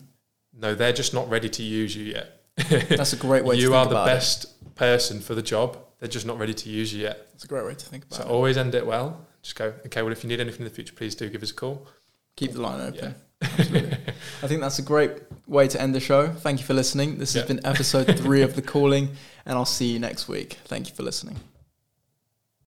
No, they're just not ready to use you yet. That's a great way to think about it. You are the best person for the job. They're just not ready to use you yet. That's a great way to think about it. So always end it well. Just go, okay, well, if you need anything in the future, please do give us a call. Keep the line open. Yeah. Absolutely. I think that's a great way to end the show. Thank you for listening. This yeah. has been episode three of The Calling, and I'll see you next week. Thank you for listening.